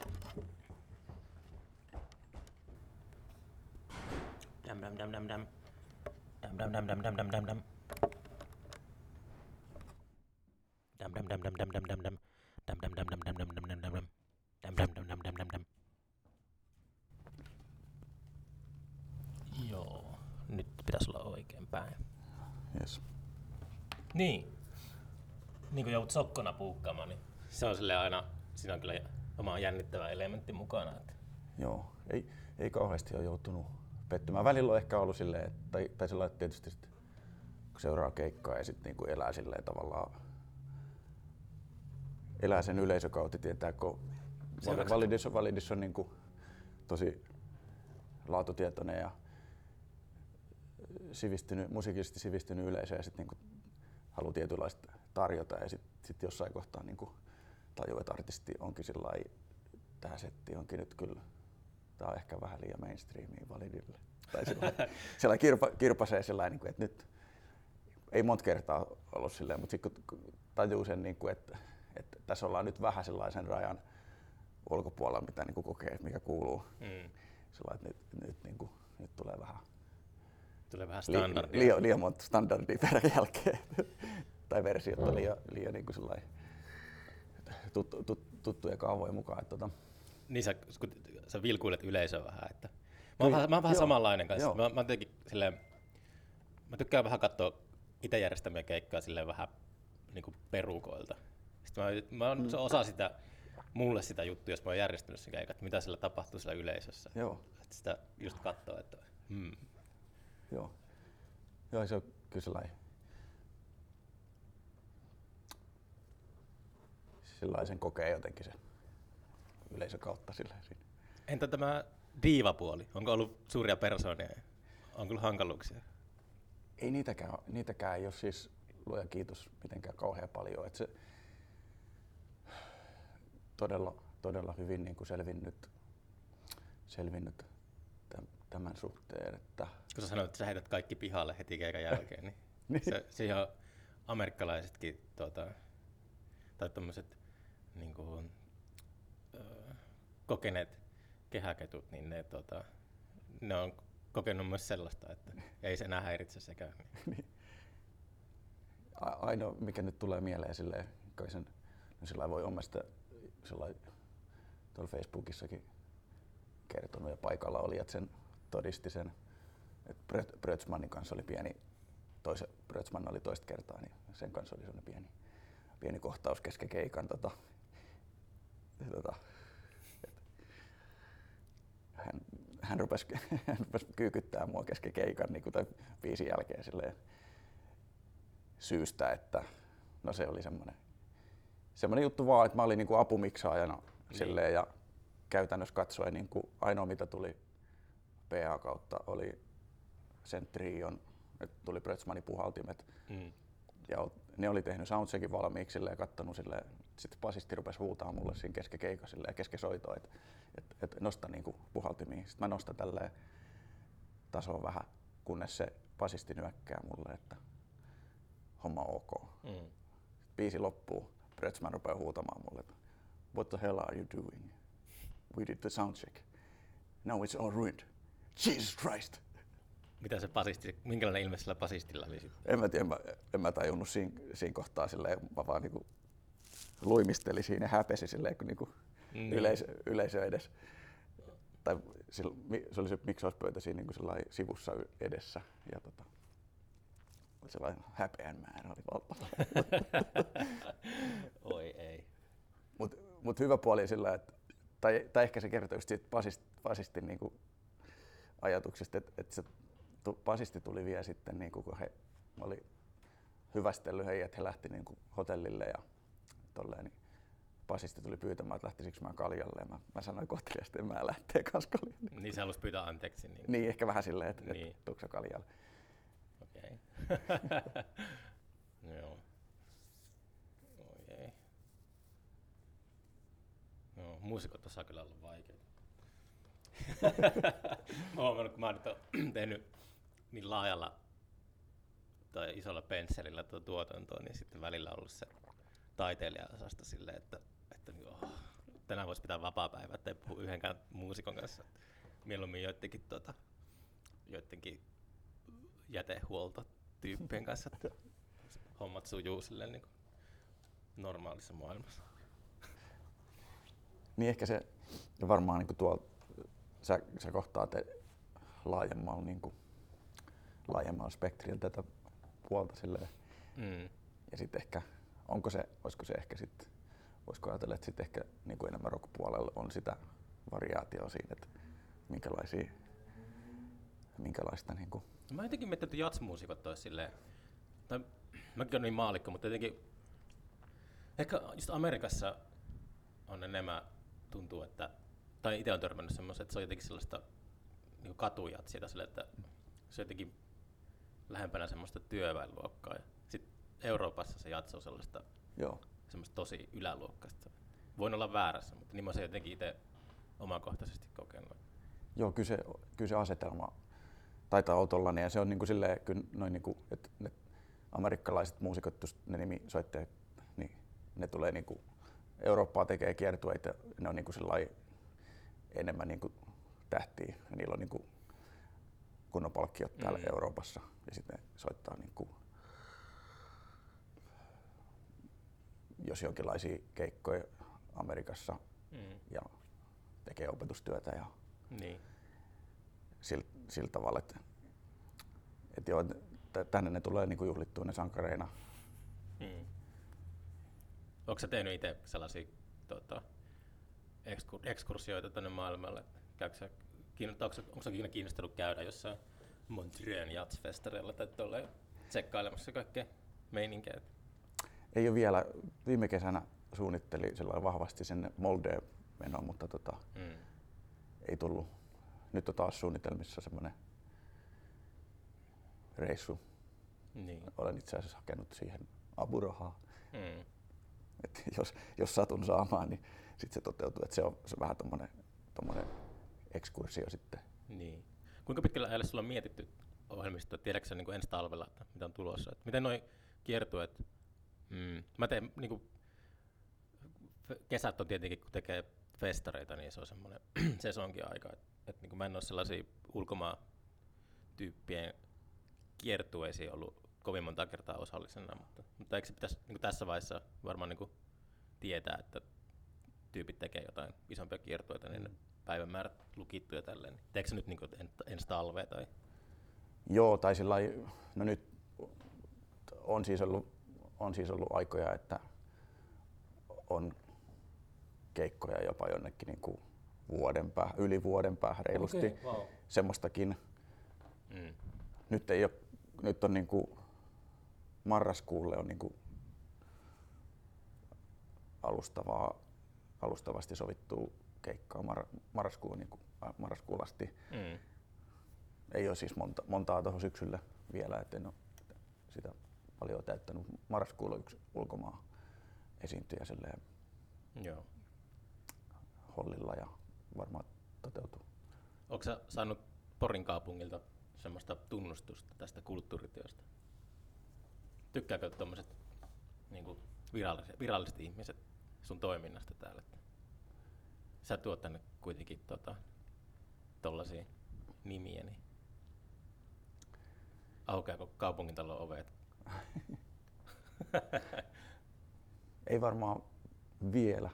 Joo, nyt pitäisi olla oikein päin. Yes. Niin kun joudut sokkona puukkaamaan, niin se on silleen aina, siinä on kyllä oma jännittävä elementti mukana. Että. Joo, ei kauheasti ole joutunut pettymään. Välillä on ehkä ollut silleen, että, tai sillä lailla tietysti sit, kun seuraa keikkaa ja sitten niinku elää silleen tavallaan, elää sen yleisökautta, tietääkö, Validis on niinku tosi laatutietoinen ja sivistynyt, musiikillisesti sivistynyt yleisö ja sit niinku haluaa tietynlaista tarjota ja sit jossain kohtaa niinku tajuu, että artisti onkin sillai, tää setti onkin nyt kyllä, tää on ehkä vähän liian mainstreamiin Validille. Tai sillai kirpasee sellainen, niinku, että nyt ei monta kertaa ollut silleen, mutta sit kun tajuu sen, niinku, että tässä ollaan nyt vähän sellaisen rajan ulkopuolella, mitä niinku kokee, mikä kuuluu. Sellainen, että nyt tulee vähän standardia. Liian monta standardia perän jälkeen. Tai versiota liian niinku sellainen tuttuja kaavoja mukaan, että niin sä vilkuilet yleisöä vähän, että mä oon vähän samanlainen kanssa. Mä tykkään vähän katsoa itse järjestämiä keikkaa silleen vähän niinku perukoilta. Se on osa sitä, mulle sitä juttua, jos mä oon järjestänyt sen keikan, mitä siellä tapahtuu siellä yleisössä. Joo. Että sitä just katsoo, että Joo. Joo, se on kyllä sellaisen kokee jotenkin se yleisön kautta silleen siinä. Entä tämä diivapuoli? Onko ollut suuria persoonia? Onko ollut hankaluuksia? Ei niitäkään ei ole siis, luoja kiitos, mitenkään kauhean paljon. Että se, todella hyvin niin kuin selvinnyt tämän suhteen, että kun sä sanoit, että sä heidät kaikki pihalle heti keikan jälkeen, niin se ihan amerikkalaisetkin tai tommoset niin kuin, kokeneet kehäketut, niin ne on kokenut myös sellaista, että ei se enää häiritse sekään. Niin. Ainoa mikä nyt tulee mieleen silleen, kai sen sillä voi omasta tuolla Facebookissakin kertonut ja paikalla olijat sen todisti sen, että Brötzmannin kanssa oli pieni, Brötzmann oli toista kertaa, niin sen kanssa oli sellainen pieni pieni kohtaus kesken keikan. Hän rupesi kyykyttää mua kesken keikan niin kuin tämän biisin jälkeen silleen, syystä, että no se oli semmoinen juttu vaan, että mä olin niin kuin apumiksaajana silleen, ja käytännössä katsoen niin kuin ainoa mitä tuli PA kautta oli sen trion, että tuli Brötzmannin puhaltimet. Ja ne oli tehnyt soundcheckin valmiiksi ja kattonut silleen. Sitten basisti rupesi huutamaan mulle siinä kesken keikan ja kesken soitoa, että nosta niinku puhaltimia. Sitten mä nostan tälleen tasoon vähän, kunnes se basisti nyökkää mulle, että homma ok. Biisi loppuu, Brötzmann rupeaa huutamaan mulle, että what the hell are you doing? We did the soundcheck. Now it's all ruined. Jesus Christ! Mitä se basisti, minkälainen ilme sillä basistilla oli sitten? En mä tiedä, en mä tajunnut siinä kohtaa silleen, mä vaan niinku luimisteli siinä, häpesi silleen niinku yleisö edes. Tai se oli se miksauspöytä siinä niinku sivussa edessä ja sellainen häpeän määrä oli valtava. Oi ei. Mut hyvä puoli sillä, että tai ehkä se kertoo just siitä basistin niinku ajatuksesta, että se basisti tuli vielä sitten niinku, kun he oli hyvästellyt heidät, että he lähti niinku hotellille ja tolleen, niin basisti tuli pyytämään, että lähtisikö mä kaljalle, ja mä sanoin kohteliaasti, että mä lähtee kans kaljalle. Niin se halusi pyytää anteeksi. Niin ehkä vähän silleen, että niin. Tuutko sä kaljalle. Okei. Joo. Okei. No, muusikot osaa kyllä olla vaikeita. Mä huomannut, kun mä nyt oon tehnyt niin laajalla tai isolla pensselillä tuo tuotantoa, niin sitten välillä on ollut se taiteilija-osasta silleen, että tänään voisi pitää vapaapäivää, ettei puhu yhdenkään muusikon kanssa. Mieluummin joidenkin jätehuoltotyyppien kanssa, että hommat sujuu silleen niin kuin normaalissa maailmassa. Niin ehkä se varmaan niin kuin tuo, sä kohtaat laajemmalla, niin kuin, laajemmalla spektrillä tätä puolta silleen. Ja sitten ehkä voisiko ajatella, että sit ehkä niin kuin enemmän rock-puolella on sitä variaatiota siinä, että minkälaista niin kuin. Mä jotenkin miettinyt, että jatsmuusikot olisi silleen, tai mäkin olen niin maalikko, mutta jotenkin ehkä just Amerikassa on enemmän, tuntuu, että, tai itse olen törmännyt semmoisen, että se on jotenkin sellaista niin katujatsia, että se on jotenkin lähempänä semmoista työväenluokkaa. Euroopassa se jatso on semmoista tosi yläluokkaista. Voin olla väärässä, mutta niin mä sen jotenkin itse omakohtaisesti kokenut. Joo, kyllä se asetelma taitaa olla tollainen, ja se on niinku silleen, niinku, että ne amerikkalaiset muusikot, ne nimisoittajat, niin ne tulee niinku Eurooppaa tekee kiertueita, ne on niinku enemmän niinku tähtiä, ja niillä on niinku kunnon palkkiot täällä Euroopassa, ja sitten ne soittaa niinku jos jonkinlaisia keikkoja Amerikassa ja tekee opetustyötä ja niin. Sillä tavalla, että joo, tänne ne tulee niinku juhlittua ne sankareina. Onko sä tehnyt itse sellaisia ekskursioita tänne maailmalle? Onko sinä kiinnostanut käydä jossain Montreux'n jazzfestareilla tai tolleen tsekkailemassa kaikkea meininkiä? Ei ole vielä. Viime kesänä suunnitteli vahvasti sinne Moldeen menoon, mutta ei tullut. Nyt on taas suunnitelmissa semmoinen reissu. Niin. Olen itse asiassa hakenut siihen apurahaa. Jos satun saamaan, niin sit se toteutuu. Et se on vähän tommonen ekskursio sitten. Niin. Kuinka pitkällä ajalla sulla on mietitty ohjelmistoa? Tiedätkö sä niin kuin ensi talvella, että mitä on tulossa? Et miten noi kiertueet? Mä teen niinku kesät on tietenkin, kun tekee festareita, niin se on semmoinen sesonkin aika, että niinku mä en ole sellaisia ulkomaatyyppien kiertueisiin ollut kovin monta kertaa osallisena, mutta eikö se pitäisi niinku tässä vaiheessa varmaan niinku tietää, että tyypit tekee jotain isompia kiertueita, niin ne päivämäärät lukittu ja tälleen. Teekö se nyt niinku ensi talvea tai? Joo, tai sillä lailla, no nyt on siis ollut aikoja, että on keikkoja jopa jonnekin niin kuin vuoden päähän, yli vuoden päähän reilusti. Okay, wow. Semmoistakin. Mm. Nyt ei ole, nyt on niin kuin marraskuulle on niin kuin alustavasti sovittu keikkaa marraskuun asti. Mm. Ei ole siis montaa tuohon syksyllä vielä, et en ole sitä paljon täyttänyt. Marraskuulla yksi ulkomaan esiintyjä silleen. Joo. Hollilla ja varmaan toteutuu. Oletko sä saanut Porin kaupungilta semmoista tunnustusta tästä kulttuurityöstä? Tykkääkö tommoset niinku viralliset ihmiset sun toiminnasta täällä? Sä tuot tänne kuitenkin tollasia nimiä, niin aukeako kaupungintalon ovet? Ei varmaan vielä.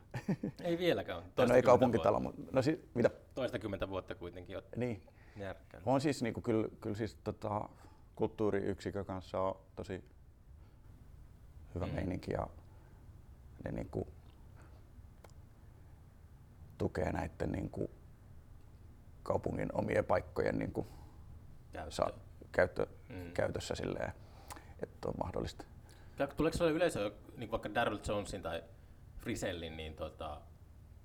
Ei vieläkään. No ei kaupunkitalo, mutta no siis mitä? 20 vuotta kuitenkin oot niin järkkänyt. On siis niinku kyllä siis kulttuuriyksikön kanssa on tosi hyvä meininki ja ne niinku tukee näitten niinku kaupungin omien paikkojen niinku käytössä silleen, että on mahdollista. Tuleeko sinulle yleisö, niin vaikka Darryl Jonesin tai Frisellin, niin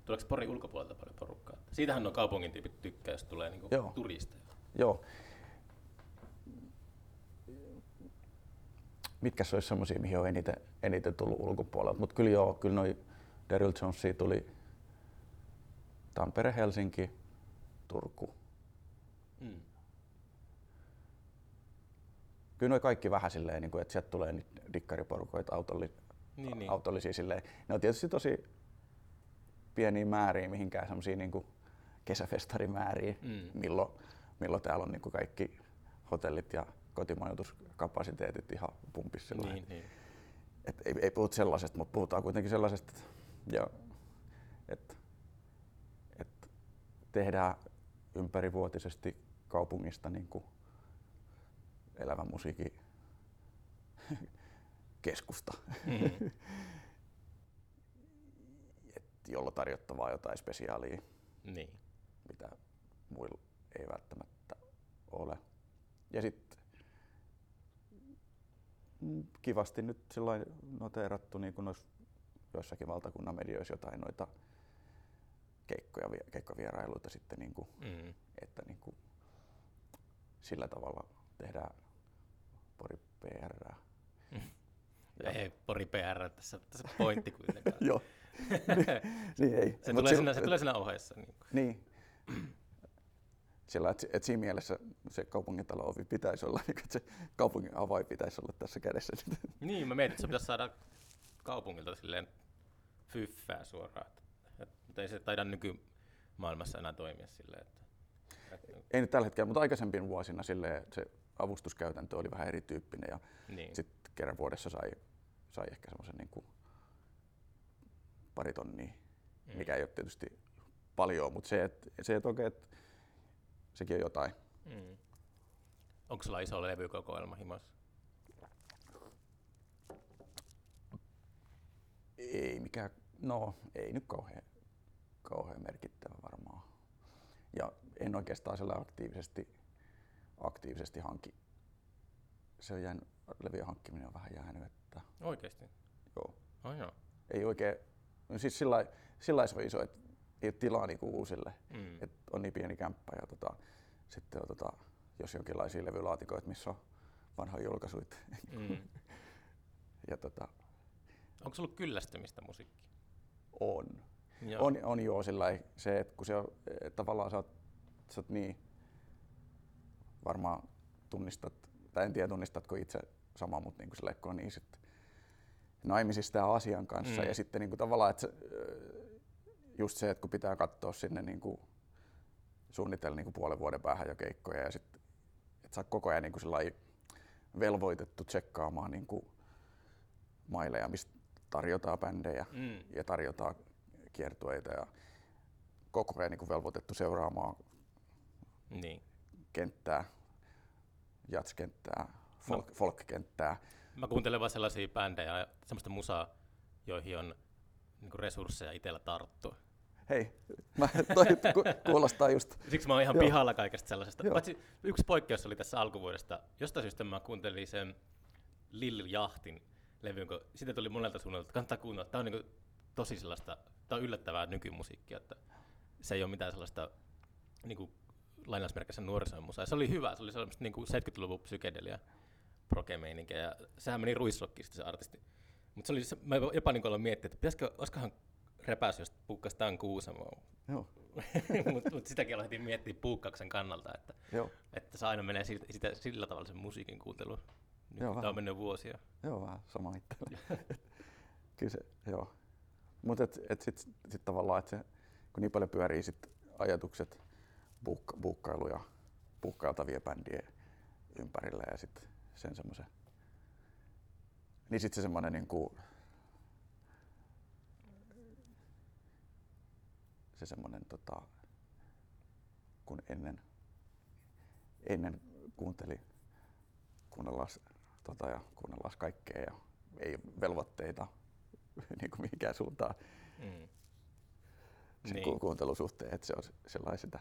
tuleeko Porin ulkopuolelta paljon porukkaa? Siitähän on kaupungin tyypit tykkää, jos tulee niin kuin turisteja. Joo. Mitkä se olisi semmoisia, mihin on eniten tullut ulkopuolelta? Mutta kyllä joo, kyllä noi Darryl Jonesia tuli Tampere, Helsinki, Turku. Mm. Kyllä noi kaikki vähän silleen, niin kuin, että sieltä tulee nyt dikkariporukoita, autollisia silleen. Ne on tietysti tosi pieniä määriä, mihinkään semmosia niin kuin kesäfestarimääriä, milloin täällä on niin kuin kaikki hotellit ja kotimajoituskapasiteetit ihan pumpissa. Niin. Et ei puhuta sellaisesta, mutta puhutaan kuitenkin sellaisesta, että tehdään ympärivuotisesti kaupungista niin kuin elävän musiikin keskusta, jolla tarjottavaa jotain spesiaalia, niin, mitä muilla ei välttämättä ole. Ja sitten kivasti nyt noteerattu niin kuin joissakin valtakunnan medioissa jotain noita keikkavierailuita sitten, niin kuin, että niin kuin sillä tavalla tehdään Pori PR:ää. Ei Pori PR tässä pointti kuitenkaan. Joo. Niin ei. Se tulee siinä ohessa. Niin. Sillä et siinä mielessä se kaupungintalo ovi pitäisi olla, että se kaupungin avain pitäisi olla tässä kädessä. Niin, mä mietin, että se pitäisi saada kaupungilta silleen fyffää suoraan. Mutta ei se taida nykymaailmassa enää toimia silleen. Ei nyt tällä hetkellä, mutta aikaisempin vuosina silleen, se avustuskäytäntö oli vähän erityyppinen ja sitten kerran vuodessa sai ehkä semmoisen niin kuin pari tonnia, mikä ei ole tietysti paljon, mutta se, että sekin on jotain. Mm. Onko sulla iso levykokoelma himassa? Ei nyt kauhean merkittävä varmaan. Ja en oikeastaan siellä aktiivisesti hanki. Se on jäänyt, levyjen hankkiminen on vähän jäänyt, että... Oikeesti? Joo. Oh, joo. Ei oikein, no siis sillä se on iso, että ei ole tilaa niinku uusille, että on niin pieni kämppä ja sitten on jos jonkinlaisia levylaatikoita, missä on vanhoja julkaisuita. Ja Onko sulla kyllästymistä musiikkiin? On. Joo. On joo, sillai, se, että kun se on, tavallaan sä oot niin, varmaan tunnistat, tai en tiedä tunnistatko itse samaa, mutta niin sillä kun on niin sit naimisissa tämän asian kanssa ja sitten niin kuin tavallaan, että just se, että kun pitää katsoa sinne niin kuin, suunnitella niin kuin puolen vuoden päähän jo keikkoja ja sitten, että sä oot koko ajan niin kuin sillai velvoitettu tsekkaamaan niin kuin maileja, mistä tarjotaan bändejä ja tarjotaan kiertueita ja koko ajan niin kuin velvoitettu seuraamaan kenttää, jatskenttää, folk-kenttää. Mä kuuntelen vaan sellaisia bändejä, semmoista musaa, joihin on niinku resursseja itsellä tarttuu. Hei, toi kuulostaa just. Siksi mä oon ihan pihalla kaikesta sellaisesta. Paitsi yksi poikkeus oli tässä alkuvuodesta. Jostain syystä mä kuuntelin sen Lil Yachtin levyn, kun siitä tuli monelta suunnalta, että kannattaa kuunnella. Tää on niinku tosi sellaista, tää on yllättävää nykymusiikkia, että se ei ole mitään sellaista niinku lainausmerkissä nuorisomusaa. Se oli hyvä, se oli sellaista niinku 70-luvun psykedeliä, progemeininkiä, ja sehän meni Ruisrockista se artisti. Mutta se oli, mä jopa niinku aloin miettiä, että pitäisikö, olisikohan repäys, jos puukkaisi tämän Kuusamoon. Mutta sitäkin aloitin miettiä puukkauksen kannalta, että se aina menee sillä tavalla sen musiikin kuunteluun. Tämä on mennyt vuosia. Joo, vähän sama itsellä. Kyllä se, joo. Mutta sitten tavallaan, että kun niin paljon pyörii sit ajatukset buukkailuja, buukkailtavien bändien ympärillä ja sitten sen semmoisen, niin sitten se semmoinen niinku, se semmoinen kun ennen kuunnellas kaikkea ja ei velvoitteita niinku mihinkään suuntaan. Sen niin. Kuuntelusuhteen, että se on sellainen sitä.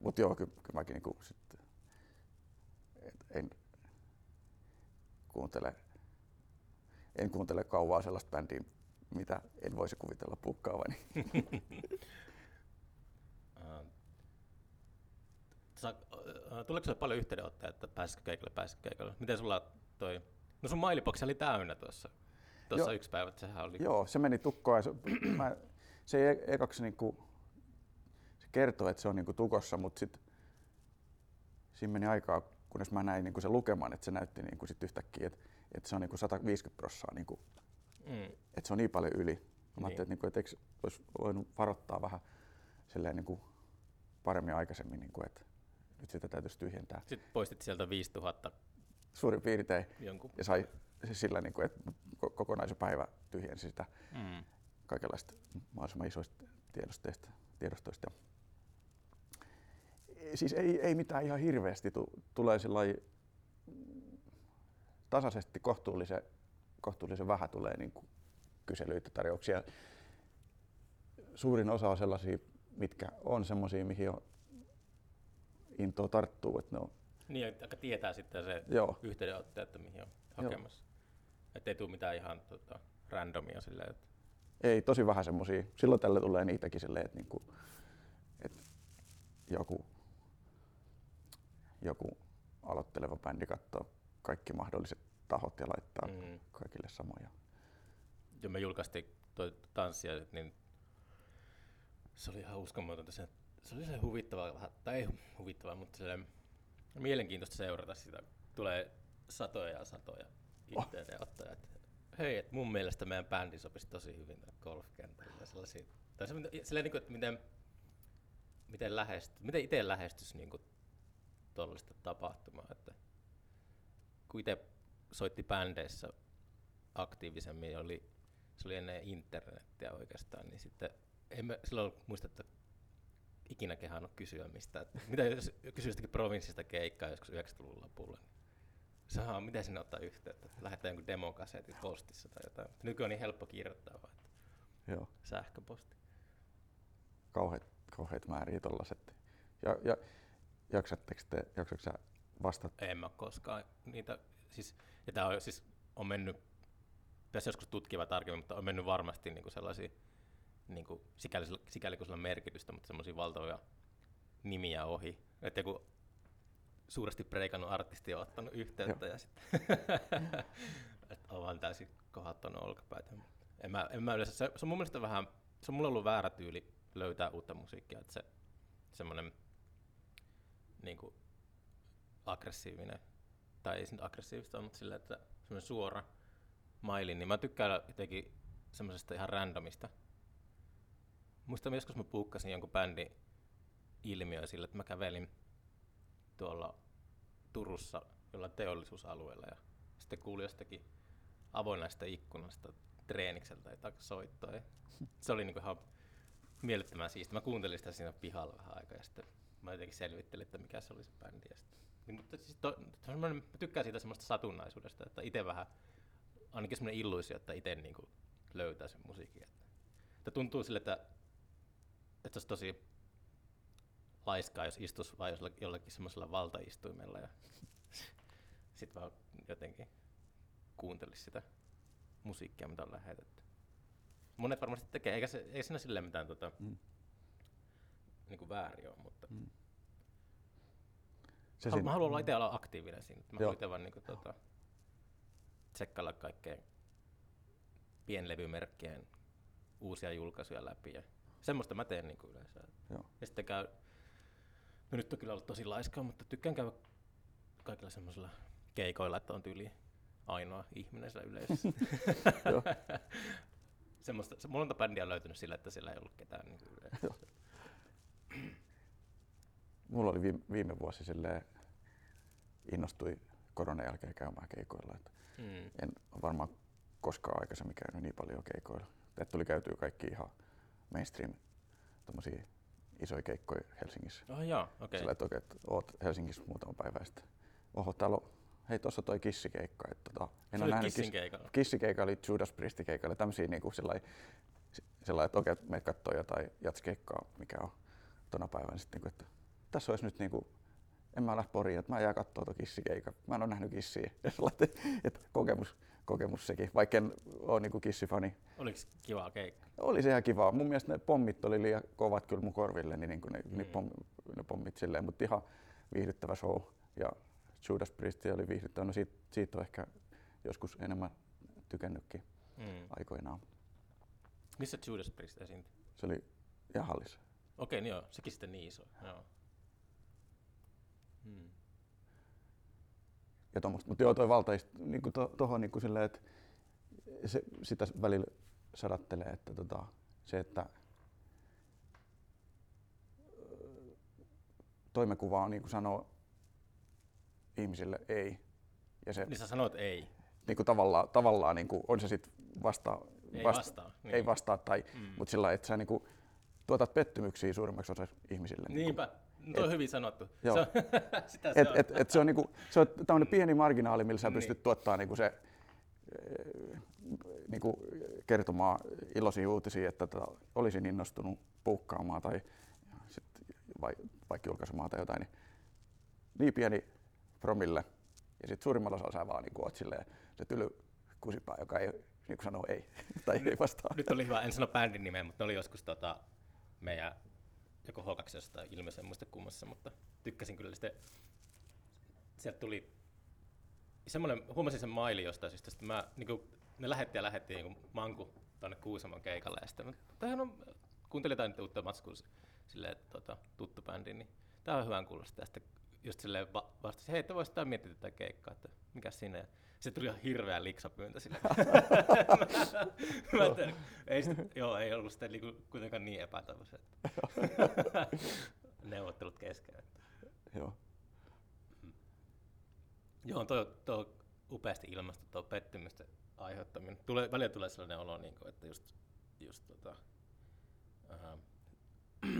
Mut joo, kyllä mäkin niinku sit, en kuuntele kauan sellaista bändiä, mitä en voisi kuvitella pukkaavani. Tuleeko sinulle paljon yhteydenottoja, että pääsitkö keikalle? Miten sulla toi? No sun mailiboksi oli täynnä tuossa yksi päivä, että sehän oli. Joo, se meni tukkoon. Se ei ekaksi niinku, se kertoo, että se on niinku tukossa, mutta sitten siinä meni aikaa, kunnes mä näin niinku sen lukeman, että se näytti niinku sit yhtäkkiä, että se on niinku 150% niinku, että se on niin paljon yli. Mä ajattelin, että niinku, et eikö olisi voinut varoittaa vähän silleen niinku paremmin aikaisemmin, niinku, että nyt sitä täytyisi tyhjentää. Sitten poistit sieltä 5000. Suurin piirtein. Jonkun. Ja sai sillä, niinku, että kokonaisen päivä tyhjensi sitä. Kaikenlaista mahdollisimman isoista tiedostoista. Siis ei mitään ihan hirveästi, tulee tasaisesti kohtuullisen vähän tulee niinku kyselyitä, tarjouksia. Suurin osa on sellaisia, mitkä on semmoisia, mihin on intoa tarttuu. Että ne on. Niin, aika tietää sitten se yhteydenotto, että mihin on hakemassa. Että ei tule mitään ihan randomia silleen. Ei, tosi vähän semmosia. Silloin tällä tulee niitäkin silleen, että niinku, et joku aloitteleva bändi katsoo kaikki mahdolliset tahot ja laittaa kaikille samoja. Ja me julkaistiin toi tanssia, niin se oli ihan uskomatonta. Se oli se huvittavaa, tai ei huvittavaa, mutta mielenkiintoista seurata sitä. Tulee satoja ja satoja yhteydenottoja. Hei, että mun mielestä meidän bändi sopisi tosi hyvin golfkentällä ja sellaisia. Tai silleen, niin kuin, että miten itse lähestys niin tuollaista tapahtumaa. Että kun itse soitti bändeissä aktiivisemmin, se oli ennen internettiä oikeastaan, niin sitten en mä silloin muista, että ikinä kehannut kysyä mistään. Mitä jos kysyy jostakin provinssista keikkaa joskus 90-luvun lopulla? Saha, miten sinne ottaa yhteyttä? Lähettää jonkun demokasetin postissa tai jotain. Nykyään on niin helppo kirjoittaa vaan. Joo. Sähköposti. Kauheat määriä tollaset. Ja jaksatteko sä vastata? En mä koskaan niitä. Siis, ja tää on, siis, on mennyt, tässä joskus tutkiva tarkemmin, mutta on mennyt varmasti niinku sellaisia, niinku, sikäli kun sillä on merkitystä, mutta semmoisia valtavia nimiä ohi. Että joku suuresti breikannut artisti on ottanut yhteyttä ja sitten on vaan täysin kohdattanut olkapäitä. En mä yleensä, se on mun mielestä vähän, se on mulla ollut väärä tyyli löytää uutta musiikkia, että se semmoinen niinku aggressiivinen, tai ei se nyt aggressiivista ole, mutta silleen, että semmoinen suora maili, niin mä tykkään jotenkin semmoisesta ihan randomista. Muistan, joskus mä puukkasin jonkun bändin ilmiöä sillä, että mä kävelin tuolla Turussa jollain teollisuusalueella ja sitten kuuli jostakin avoinnaista ikkunasta treenikseltä jotain soittoa. Se oli niinku ihan mielettömän siistiä. Mä kuuntelin sitä siinä pihalla vähän aikaa ja sitten mä jotenkin selvittelin, että mikä se oli se bändi. Mutta siis mä tykkään siitä semmoista satunnaisuudesta, että itse vähän, ainakin semmoinen illuusio, että itse niinku löytää sen musiikin. Että tuntuu sille, että se olisi tosi laiskaa, jos istuisi vaan jollakin semmoisella valtaistuimella ja sitten vaan jotenkin kuuntelisi sitä musiikkia, mitä on lähetetty. Monet varmasti tekee, eikä siinä silleen mitään niin kuin väärin ole, mutta mä haluan olla itse olla aktiivinen siinä, että mä voin itse vaan niin kuin, tsekkailla kaikkeen pienlevymerkkien uusia julkaisuja läpi ja semmoista mä teen niin kuin yleensä. Joo. Ja sitten käy, no nyt on kyllä ollut tosi laiskaa, mutta tykkään käydä kaikilla semmoisilla keikoilla, että on tyyli ainoa ihminen siellä yleisössä. Monta bändiä on löytynyt sillä, että siellä ei ollut ketään niin kuin yleisössä. Mulla oli viime vuosi silleen, innostui koronan jälkeen käymään keikoilla. En varmaan koskaan aikaisemmin käynyt niin paljon keikoilla. Et tuli käytyä kaikki ihan mainstream tommosia isoja keikkoja Helsingissä. Oh, jaa, okay. Sillä toki, että oot Helsingissä muutama päivä sitten. Oho, täällä on, hei tossa toi kissikeikka. Et, en ole nähnyt kissikeikalla. Kissikeikka oli Judas Priestin keikalla. Tämmösiä niinku sellainen, että okei, me kattoo jotain jatskeikkaa, mikä on tona päivänä sitten. Niinku, että tässä olisi nyt niinku, en mä lähde Poriin, että mä jää kattoo tuo kissikeikka. Mä en ole nähnyt kissiä. Kokemus sekin, vaikka en ole niinku kissifani. Oliko kivaa keikka? Oli se ihan kivaa. Mun mielestä ne pommit oli liian kovat kyllä mun korville, niin niinku ne pommit silleen, mutta ihan viihdyttävä show. Ja Judas Priest oli viihdyttävä, no siitä on ehkä joskus enemmän tykännytkin aikoinaan. Missä Judas Priest esiintyi? Se oli Jahallissa. Okei, niin joo, sekin sitten niin iso. Joo. Ja tommoista, mutta joo, toi valtaista niinku tohon niinku silleen, että se sitä välillä sadattelee, että se, että toimenkuva on niinku sanoo ihmisille ei ja se niin sä sanot ei. Niinku tavallaan niinku on se sit vastaa tai mut sillä että sä niinku tuotat pettymyksiä suurimmaksi osaksi ihmisille. Niinpä. Niinku. No toi on hyvin sanottu. Se on niinku se on tämmönen pieni marginaali, millä sä pystyt tuottaa niinku se niinku kertomaan iloisia uutisia, että olisin innostunut puukkaamaan tai sit vaikka julkaisemaan tai jotain, niin pieni promille ja sit suurimmalla osalla sä vaan niinku oot silleen se tyly kusipää, joka ei niinku sanoo ei tai ei vastaa. Nyt oli hyvä, en sano bändin nimeä, mutta ne oli joskus meidän joko H2O tai Ilmeisen, muista kummassa, mutta tykkäsin kyllä sitten. Sieltä tuli semmoinen, huomasin sen maili jostain syystä, että mä, niin kuin, ne lähetti niin manku tuonne Kuusamon keikalle, ja sitten tämähän on, kuuntelin jotain uutta matskua silleen, että tuttu bändi, niin tää on hyvän kuulosta, ja sitten just silleen vastasin, hei, te voisitte miettiä tätä keikkaa, että mikä siinä, ja se tuli ihan hirveä liksapyyntö silleen. Ei ollut sitä kuitenkaan niin epätoivoisia. Neuvottelut kesken. Joo. Joo, tuo on upeasti ilmaistu, tuo pettymysten aiheuttaminen. Välillä tulee sellainen olo, että just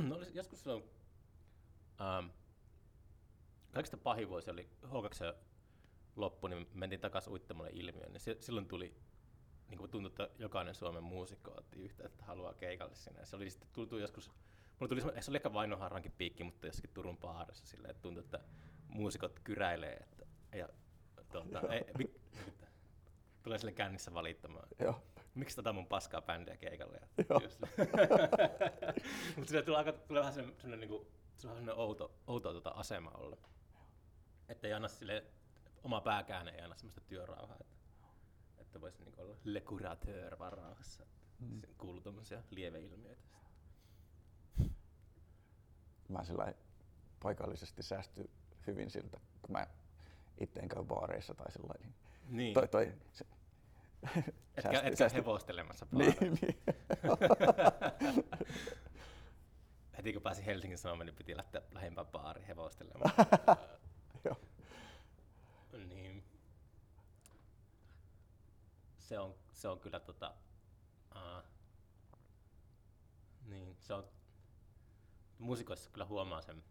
no, joskus silloin kaikista pahin vuosi oli H2O loppu, niin mentiin takaisin uittamolle ilmiöön, niin silloin tuli niin tuntui, että jokainen Suomen muusikko otti yhteyttä, että haluaa keikalle sinne. Se oli sitten tultu joskus, se oli ehkä Vainoharrankin piikki, mutta jossakin Turun baarissa silleen, että tuntui, että muusikot kyräilee, että, ja tulee sille kännissä valittamaan. Joo. Miksi mun paskaa bändiä keikalle? Mutta siinä tulee vähän sellainen outo asema olla, että ei anna sille oma pääkään ei aina semmoista työrauhaa, että voisi niinku olla le curateur varauksessa. Sen kuuluu tommosia lieveilmiöitä. Mä sillä paikallisesti säästyy hyvin siltä, kun mä itse en käy baareissa tai sellainen. Niin. Toi se, etkä hevostelemassa baareissa. Niin. Heti kun pääsin Helsingin Sanomeen, niin piti lähteä lähempään baariin hevostelemaan. Niin. Se on kyllä niin se on muusikoissa kyllä huomaa sen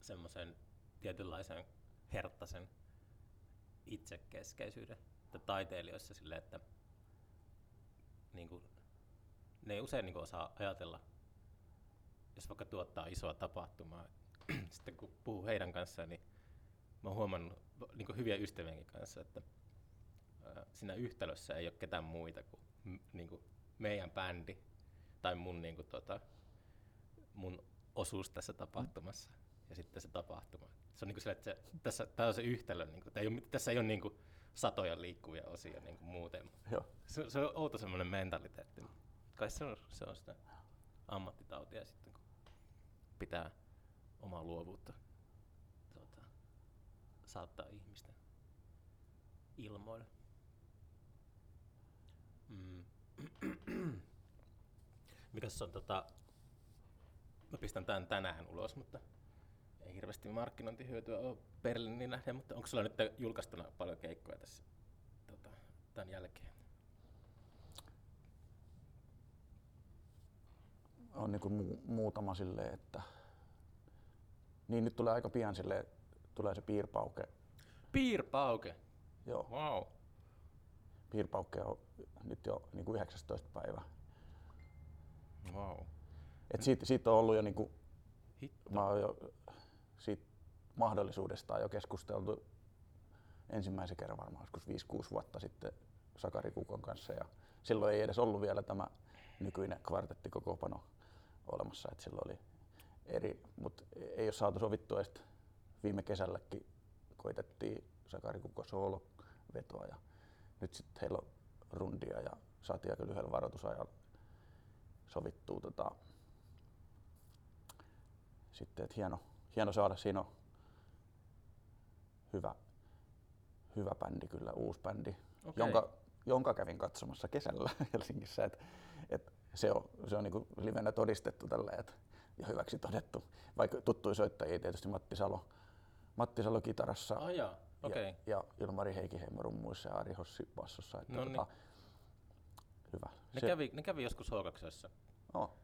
semmoisen tietynlaisen herttaisen itsekeskeisyyden, että taiteilijoissa sille, että niinku, ne ei usein niinku osaa ajatella, jos vaikka tuottaa isoa tapahtumaa. Sitten kun puhuu heidän kanssaan, niin mä oon huomannut niinku hyviä ystävienkin kanssa, että siinä yhtälössä ei ole ketään muita kuin niinku meidän bändi tai mun, niinku, mun osuus tässä tapahtumassa ja sitten se tapahtuma. Se on niinku sillä, että se, tässä on se yhtälö, niinku, tässä ei ole niinku satoja liikkuvia osia niinku muuten. Joo. Se on outo semmoinen mentaliteetti. Kai se on sitä ammattitautia sitten, kun pitää omaa luovuutta saattaa ihmisten ilmoille. Mm. Mikäs on mä pistän tämän tänään ulos, mutta ei hirveästi markkinointihyötyä ole Berliiniin nähden, mutta onko sulla nyt julkaistuna paljon keikkoja tässä tämän jälkeen? On niin kuin muutama silleen, että niin nyt tulee aika pian silleen, tulee se Piirpauke. Piirpauke? Joo. Wow. Piirpauke on nyt jo niin kuin 19. päivä. Wow. Et siitä on ollut jo niinku siitä mahdollisuudesta on jo keskusteltu ensimmäisen kerran varmaan joskus 5-6 vuotta sitten Sakari Kukon kanssa, ja silloin ei edes ollut vielä tämä nykyinen kvartettikokoopano olemassa, että silloin oli eri, mut ei ole saatu sovittua, että viime kesälläkin koitettiin Sakari Kukon soolovetoa ja nyt sitten heillä on rundia ja saatiin aika lyhyellä varoitusajalla sovittuu sitten, että hieno saada, siinä on hyvä bändi kyllä, uusi bändi, okay, jonka kävin katsomassa kesällä Helsingissä, että se on niinku livenä todistettu tällä ja hyväksi todettu, vaikka tuttuja soittajia tietysti Matti Salo kitarassa, okay, ja Ilmari Heikinheimo rummuissa ja Ari Hossi bassossa, että hyvä. Ne kävi joskus H2O:ssa. Joo.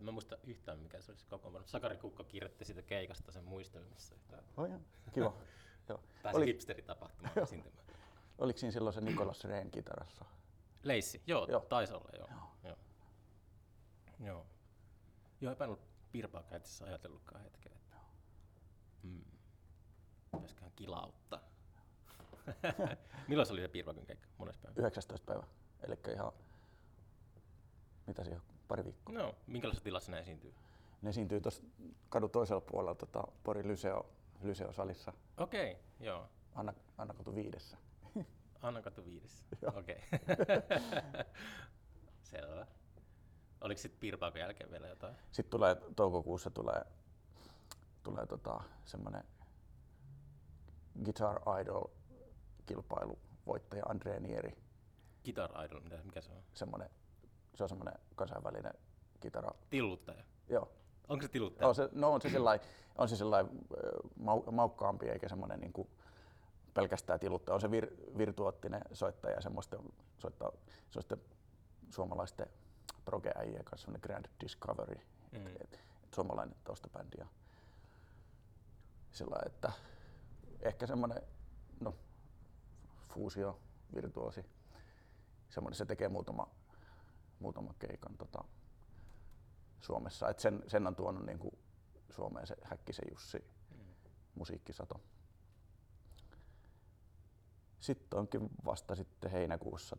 Mä en muista yhtään mikä se olisi kokoonpano. Sakari Kukko kirjoitti siitä keikasta sen muistelmissa. Kiva. Joo. Pääsi hipsteritapahtumaan esiintymään. Oliko siinä silloin se Nikolas Rehn kitarassa? Leissi, joo, taisi olla, joo. Joo, eipä ollut Pirpaakaan itse ajatellutkaan hetken. Pitäisiköhän kilauttaa. Milloin se oli se Pirpaakan keikka? Monessa päivä? 19. päivä. Elikkä ihan, mitä siihen, pari viikkoa. No, minkälaisessa tilassa ne esiintyy? Ne esiintyy tuossa kadun toisella puolella Porin Lyseo-salissa. Okei, joo. Annakatu 5. Annakatu 5, okei. Selvä. Oliko sitten Pirpaakon jälkeen vielä jotain? Sitten tulee toukokuussa tulee semmoinen Guitar Idol-kilpailu voittaja Andre Nieri. Guitar Idol, mikä se on? Se on semmoinen kansainvälinen kitara. Tiluttaja? Joo. Onko se tiluttaja? On se sellainen maukkaampi, eikä semmoinen niinku pelkästään tiluttaja. On se virtuoottinen soittaja ja semmoisten suomalaisten proge-äijien kanssa semmoinen Grand Discovery. Mm. Et suomalainen taustabändi ja sellainen, että ehkä semmoinen fuusio, virtuoosi. Semmoinen, se tekee muutama keikan Suomessa. Et sen on tuonut niinku Suomeen se Häkkisen Jussi, Musiikkisato. Sitten onkin vasta sitten heinäkuussa,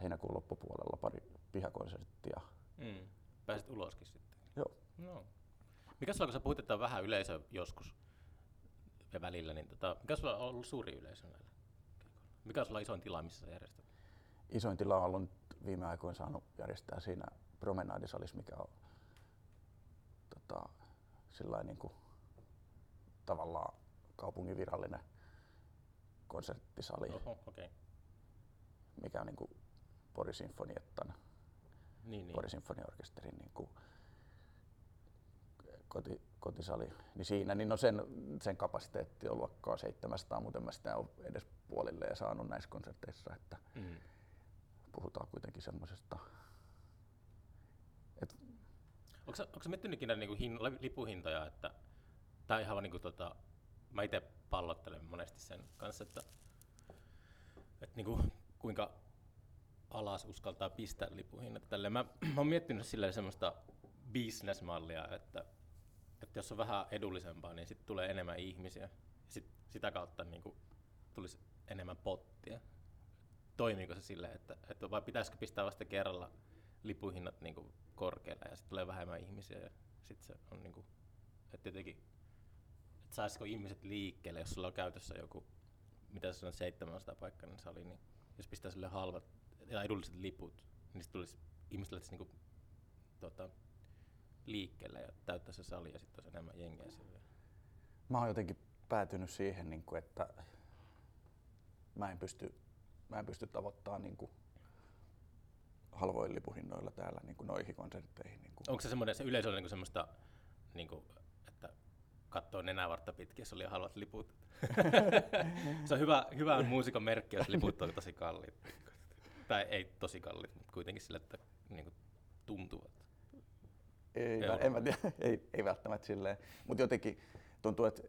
heinäkuun loppupuolella pari pihakonserttia. Pääsit uloskin sitten? Joo. No. Mikä sulla, kun sä puhuit, että on vähän yleisö joskus ja välillä, niin mikä sulla on ollut suuri yleisö näillä keikoilla? Mikä sulla on isoin tila, missä sä järjestät? Isoin tila on ollut viime aikoina saanut järjestää siinä Promenadisalissa, mikä on sillain niinku tavallaan kaupungin virallinen konserttisali. Oho, okay. Mikä on niinku Pori Sinfoniettan, Pori Sinfoniorkkesterin niinku kotisali. Niin siinä niin on sen kapasiteetti on luokkaa 700, muuten mä sitä on edes puolille ja saanut näissä konserteissa, että puhutaan kuitenkin semmoisesta. Onko sä miettinyt ikinä niinku lipuhintoja, että tää ihan niinku mä itse pallottelen monesti sen kanssa, että niinku kuinka alas uskaltaa pistää lipuihin. Mä oon miettinyt silleen semmoista business-mallia, että jos on vähän edullisempaa, niin sitten tulee enemmän ihmisiä. Ja sitä kautta niin kuin tulisi enemmän pottia. Toimiiko se silleen, että vai pitäisikö pistää vasta kerralla lipuhinnat niin kuin korkealle ja sitten tulee vähemmän ihmisiä ja sitten se on niin kuin, että jotenkin, että saisiko ihmiset liikkeelle, jos sulla on käytössä joku, mitä se on 700 paikkaa, niin sali, niin jos pistää sille halvat ja edulliset liput, niin sitten tulisi ihmiset lähtisi niin kuin, liikkeelle ja täyttää se sali ja sitten olisi enemmän jengiä siellä. Mä oon jotenkin päätynyt siihen, niin kuin, että mä en pysty tavoittamaan niin kuin halvoilla lipuhinnoilla täällä niin kuin noihin konsertteihin. Niin kuin. Onko se semmoinen, se yleisö on niin kuin semmoista, niin kuin, että katsoo nenävartta pitkin, jos oli halvat liput? Se on hyvä muusikon merkki, jos liput on tosi kalliit. Tai ei tosi kalliit, mutta kuitenkin sille, että niin kuin tuntuvat. Ei välttämättä silleen, mutta jotenkin tuntuu, että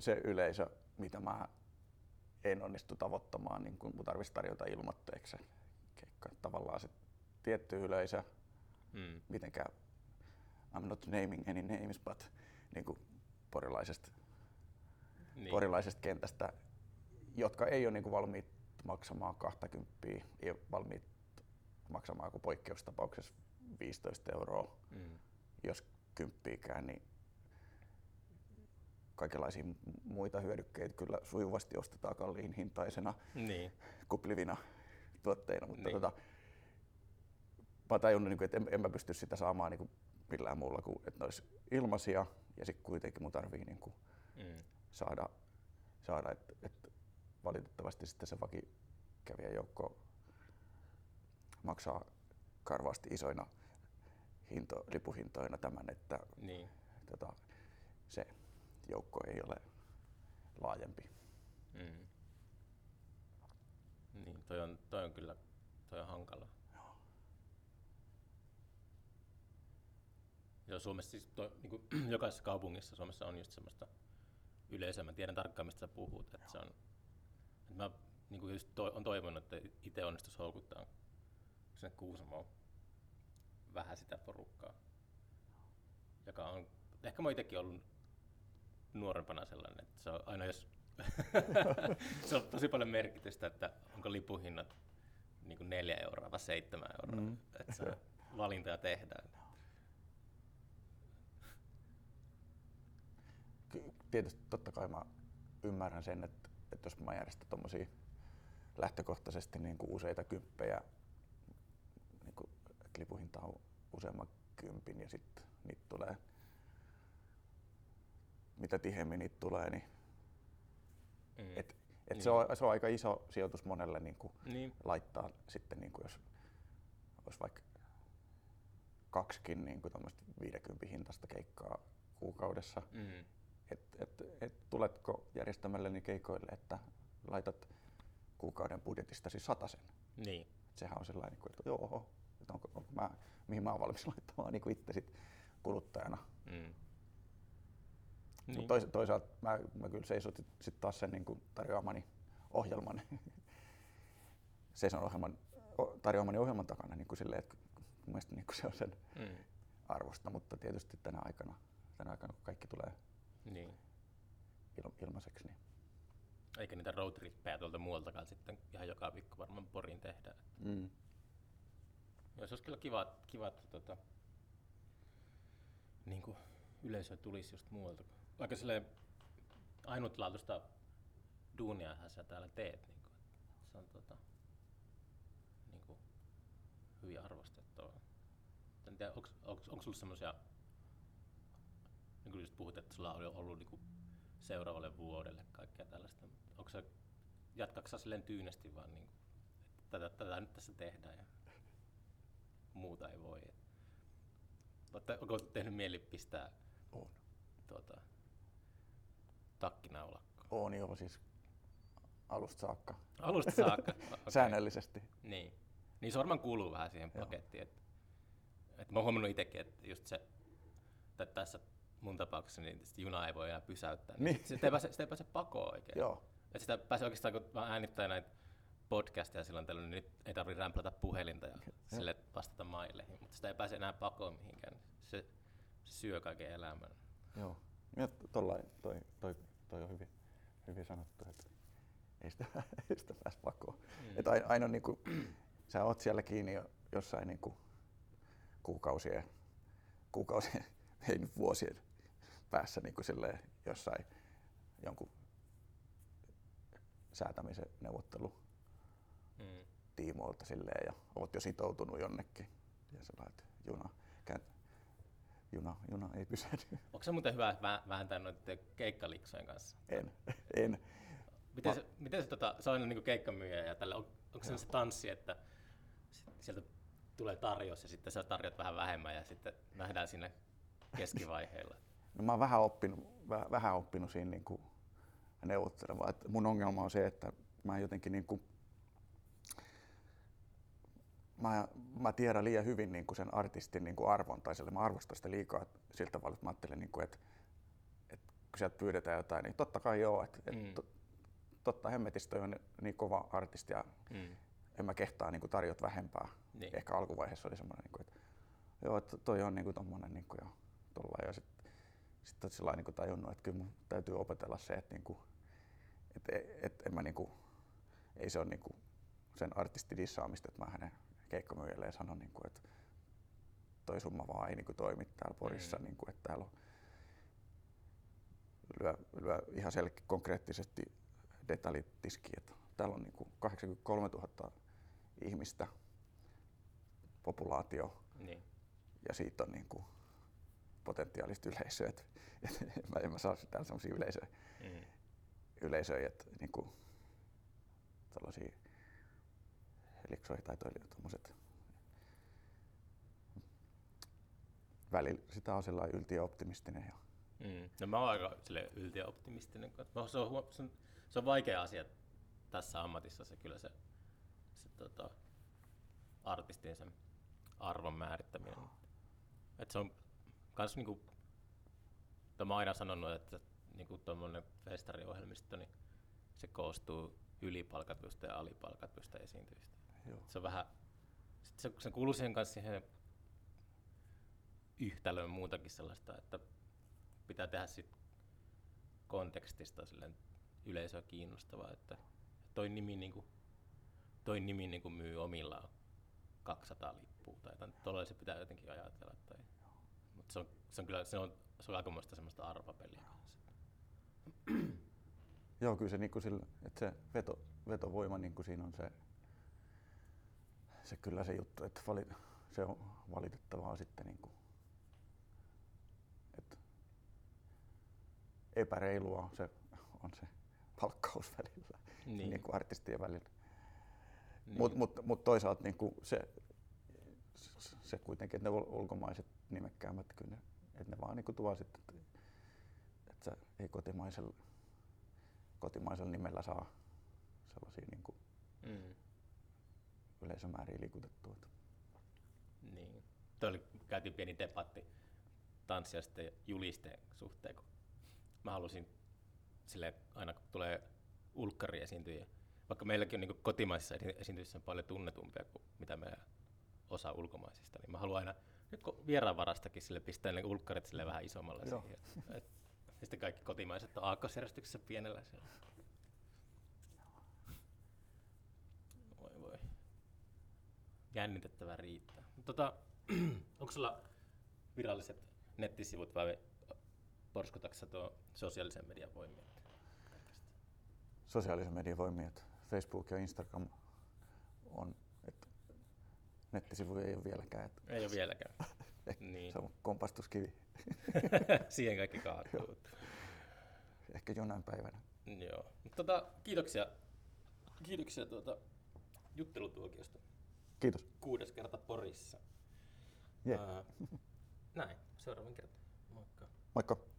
se yleisö, mitä mä en onnistu tavoittamaan, niin kun tarvitsisi tarjota ilmoitteeksi keikka. Tavallaan se tietty yleisö, mitenkään, I'm not naming any names, but niin kuin porilaisesta kentästä, jotka ei ole niin kuin valmiit maksamaan 20, ei ole valmiit maksamaan kuin poikkeustapauksessa 15 €, jos 10, niin kaikenlaisia muita hyödykkeitä kyllä sujuvasti ostetaan kalliin hintaisena kuplivina tuotteina, mutta mä tajunnut, että en mä pysty sitä saamaan niin kuin millään muulla kuin, että ne olisi ilmaisia ja sitten kuitenkin mun tarvii niin kuin saada että valitettavasti sitten se vakikävijäjoukko maksaa karvaasti isoina lipuhintoina tämän, että se joukko ei ole laajempi. Niin, toi on hankala. Joo. Ja Suomessa siis niinku, jokaisessa kaupungissa Suomessa on just semmoista yleisöä. Mä tiedän tarkkaan, mistä sä puhut, että se on, että mä niinku just on toivonut, että itse onnistuisi houkuttaa sinne Kuusamoon vähän sitä porukkaa, joka on, ehkä mä itsekin ollut nuorempana sellainen, että se on aina jos se on tosi paljon merkitystä, että onko lipuhinnat niin kuin 4 € vai 7 €, että se valintoja tehdään. Tietysti totta kai mä ymmärrän sen, että jos mä järjestän tommosia lähtökohtaisesti niin kuin useita kymppejä, niin kuin, että lipuhinta on useamman kympin ja sitten niitä tulee, mitä tiheämmin niitä tulee, niin se on aika iso sijoitus monelle niinku laittaa sitten niinku, jos olisi vaikka 2 niinku tommoista 50 hintaista keikkaa kuukaudessa, et tuletko järjestämälleni keikoille, että laitat kuukauden budjetistasi 100 €. Niin. Sehän on sellainen, että joo, että onko mä, mihin mä oon valmis laittamaan niinku itse sit kuluttajana. Niin. Toisaalta mä kyllä seisotin sit taas sen niin tarjoamani ohjelman, tarjoamani ohjelman takana, niin kuin silleen, että mun mielestä niin kuin se on sen arvosta, mutta tietysti tänä aikana kun kaikki tulee ilmaiseksi. Niin. Eikä niitä roadtrippejä tuolta muualtakaan sitten ihan joka viikko varmaan Poriin tehdään. Ja se olisi kyllä kiva että niin kuin yleisö tulisi just muualta. Aika silleen ainutlaatuista duuniahan sä täällä teet. Niin kuin, se on niin kuin, hyvin arvostettavaa. En tiedä, onko sulla semmosia, niin kuin just puhut, että sulla on ollut niin kuin seuraavalle vuodelle kaikkea tällaista. Jatkatko silleen tyynesti vaan, niin kuin, että tätä nyt tässä tehdään ja muuta ei voi. Onko tehnyt mieli pistää takkinaulakkoon? On joo, siis alusta saakka. Alusta saakka? Okay. Säännöllisesti. Niin se varmaan kuuluu vähän siihen pakettiin. Et mä oon huomannut itsekin, että just se, että tässä mun tapauksessa niin juna ei voi enää pysäyttää. Niin. Sitä ei pääse pakoon oikein. Joo. Et sitä pääsee oikeastaan, kun mä äänittäin näitä podcastia silloin tällöin, niin nyt ei tarvitse rämplätä puhelinta ja sille vastata maileihin, mutta sitä ei pääse enää pakoon mihinkään. Se syö kaiken elämän. Joo. Ja toi on hyvin sanottu, että ei sitä pääse pakoon. Että aina niin kuin, sä oot siellä kiinni jossain niin kuin kuukausien, ei nyt vuosien päässä niin kuin silleen jossain jonkun säätämisen neuvottelu tiimoilta silleen, ja oot jo sitoutunut jonnekin ja sä laitat juna ei pysähdy. Onko se muuten hyvä vääntää noiden keikkaliksojen kanssa? En. Miten se on niinku keikkamyyjä ja tällä, onko se tanssi, että sieltä tulee tarjous ja sitten sä tarjot vähän vähemmän ja sitten nähdään siinä keskivaiheilla? No mä oon vähän oppinut siinä niinku neuvottelemaan. Et mun ongelma on se, että mä jotenkin niinku mä tiedän liian hyvin niinku sen artistin niinku arvon, tai sille mä arvostan sitä liikaa siltä tavalla, että mä ajattelen niinku, että kun sieltä pyydetään jotain, niin totta kai joo, totta hemmetistä on niin kova artisti ja en mä kehtaa niinku tarjot vähempää. Niin. Ehkä alkuvaiheessa oli semmoinen niinku, että joo, että toi on niinku tommonen niinku ja tolla, ja sitten sillain niinku tajunnut, että kyllä mun täytyy opetella se, että niinku et en mä niinku, ei se on niinku sen artistin dissaamista, että mä hänen keikkamyyjälle sanon niinku, että toi summa vaan ei niinku toimi täällä Porissa, niinku, että täällä on lyö ihan konkreettisesti detaljitiski, että täällä on niinku 83 000 ihmistä populaatio, niin, ja siitä on niinku potentiaalista yleisöä, että en mä saa täällä sellaisia yleisöjä, että niinku tällaisia heliksoja tai tommoset. Välillä sitä on sellainen yltiöoptimistinen. No mä oon aika yltiöoptimistinen. Se on vaikea asia tässä ammatissa, se kyllä se artistin sen arvon määrittäminen. Et se on kans niinku, mä oon aina sanonut, että niinku tommonen festariohjelmisto, niin se koostuu ylipalkatuista ja alipalkatuista esiintyjistä. Se on vähän, se kuuluu siihen kanssa siihen yhtälöön muutakin sellaista, että pitää tehdä sit kontekstista silleen yleisöä kiinnostavaa, että toi nimi niinku myy omillaan 200 lippua tai tolleen se pitää jotenkin ajatella, tai mutta se on aikamoista semmoista arvapeliä kanssa. Joo, kyllä se niinku sillä, että se vetovoima niinku siinä on se kyllä se juttu, että se on valitettavaa sitten niinku, että epäreilua se on se palkkaus välillä, niinku artistien välillä. Niin. Mut toisaalta niinku se kuitenkin, että ne ulkomaiset nimekkäämät, kyllä ne vaan niinku tuo sitten, että ei kotimaisella nimellä saa sellaisia niinku yleisömääriä liikutettua. Niin. Käytiin pieni debatti tanssijaisten ja julisteen suhteen. Mä halusin sille, aina kun tulee ulkkari esiintyjiä, vaikka meilläkin on niinku kotimaisissa esiintyjissä paljon tunnetumpia kuin mitä me osa ulkomaisista, niin mä haluan aina vieraanvarastakin sille pistää ne ulkkarit sille vähän isommalle siihen. Ja sitten kaikki kotimaiset on aakkosjärjestyksessä pienellä siellä. Voi. Jännitettävää riittää. Onko sulla viralliset nettisivut vai porskotaksä tuo sosiaalisen median voimia? Sosiaalisen median voimia, että Facebook ja Instagram on, että nettisivuja ei ole vieläkään. Että ei ole vieläkään. Niin. Se on kompastuskivi. Siihen kaikki kaatuu. Ehkä jonain päivänä. Joo. Kiitoksia juttelutuokiosta. Kiitos. 6. kerta Porissa. Näin, seuraavan kertaan. Moikka. Moikka.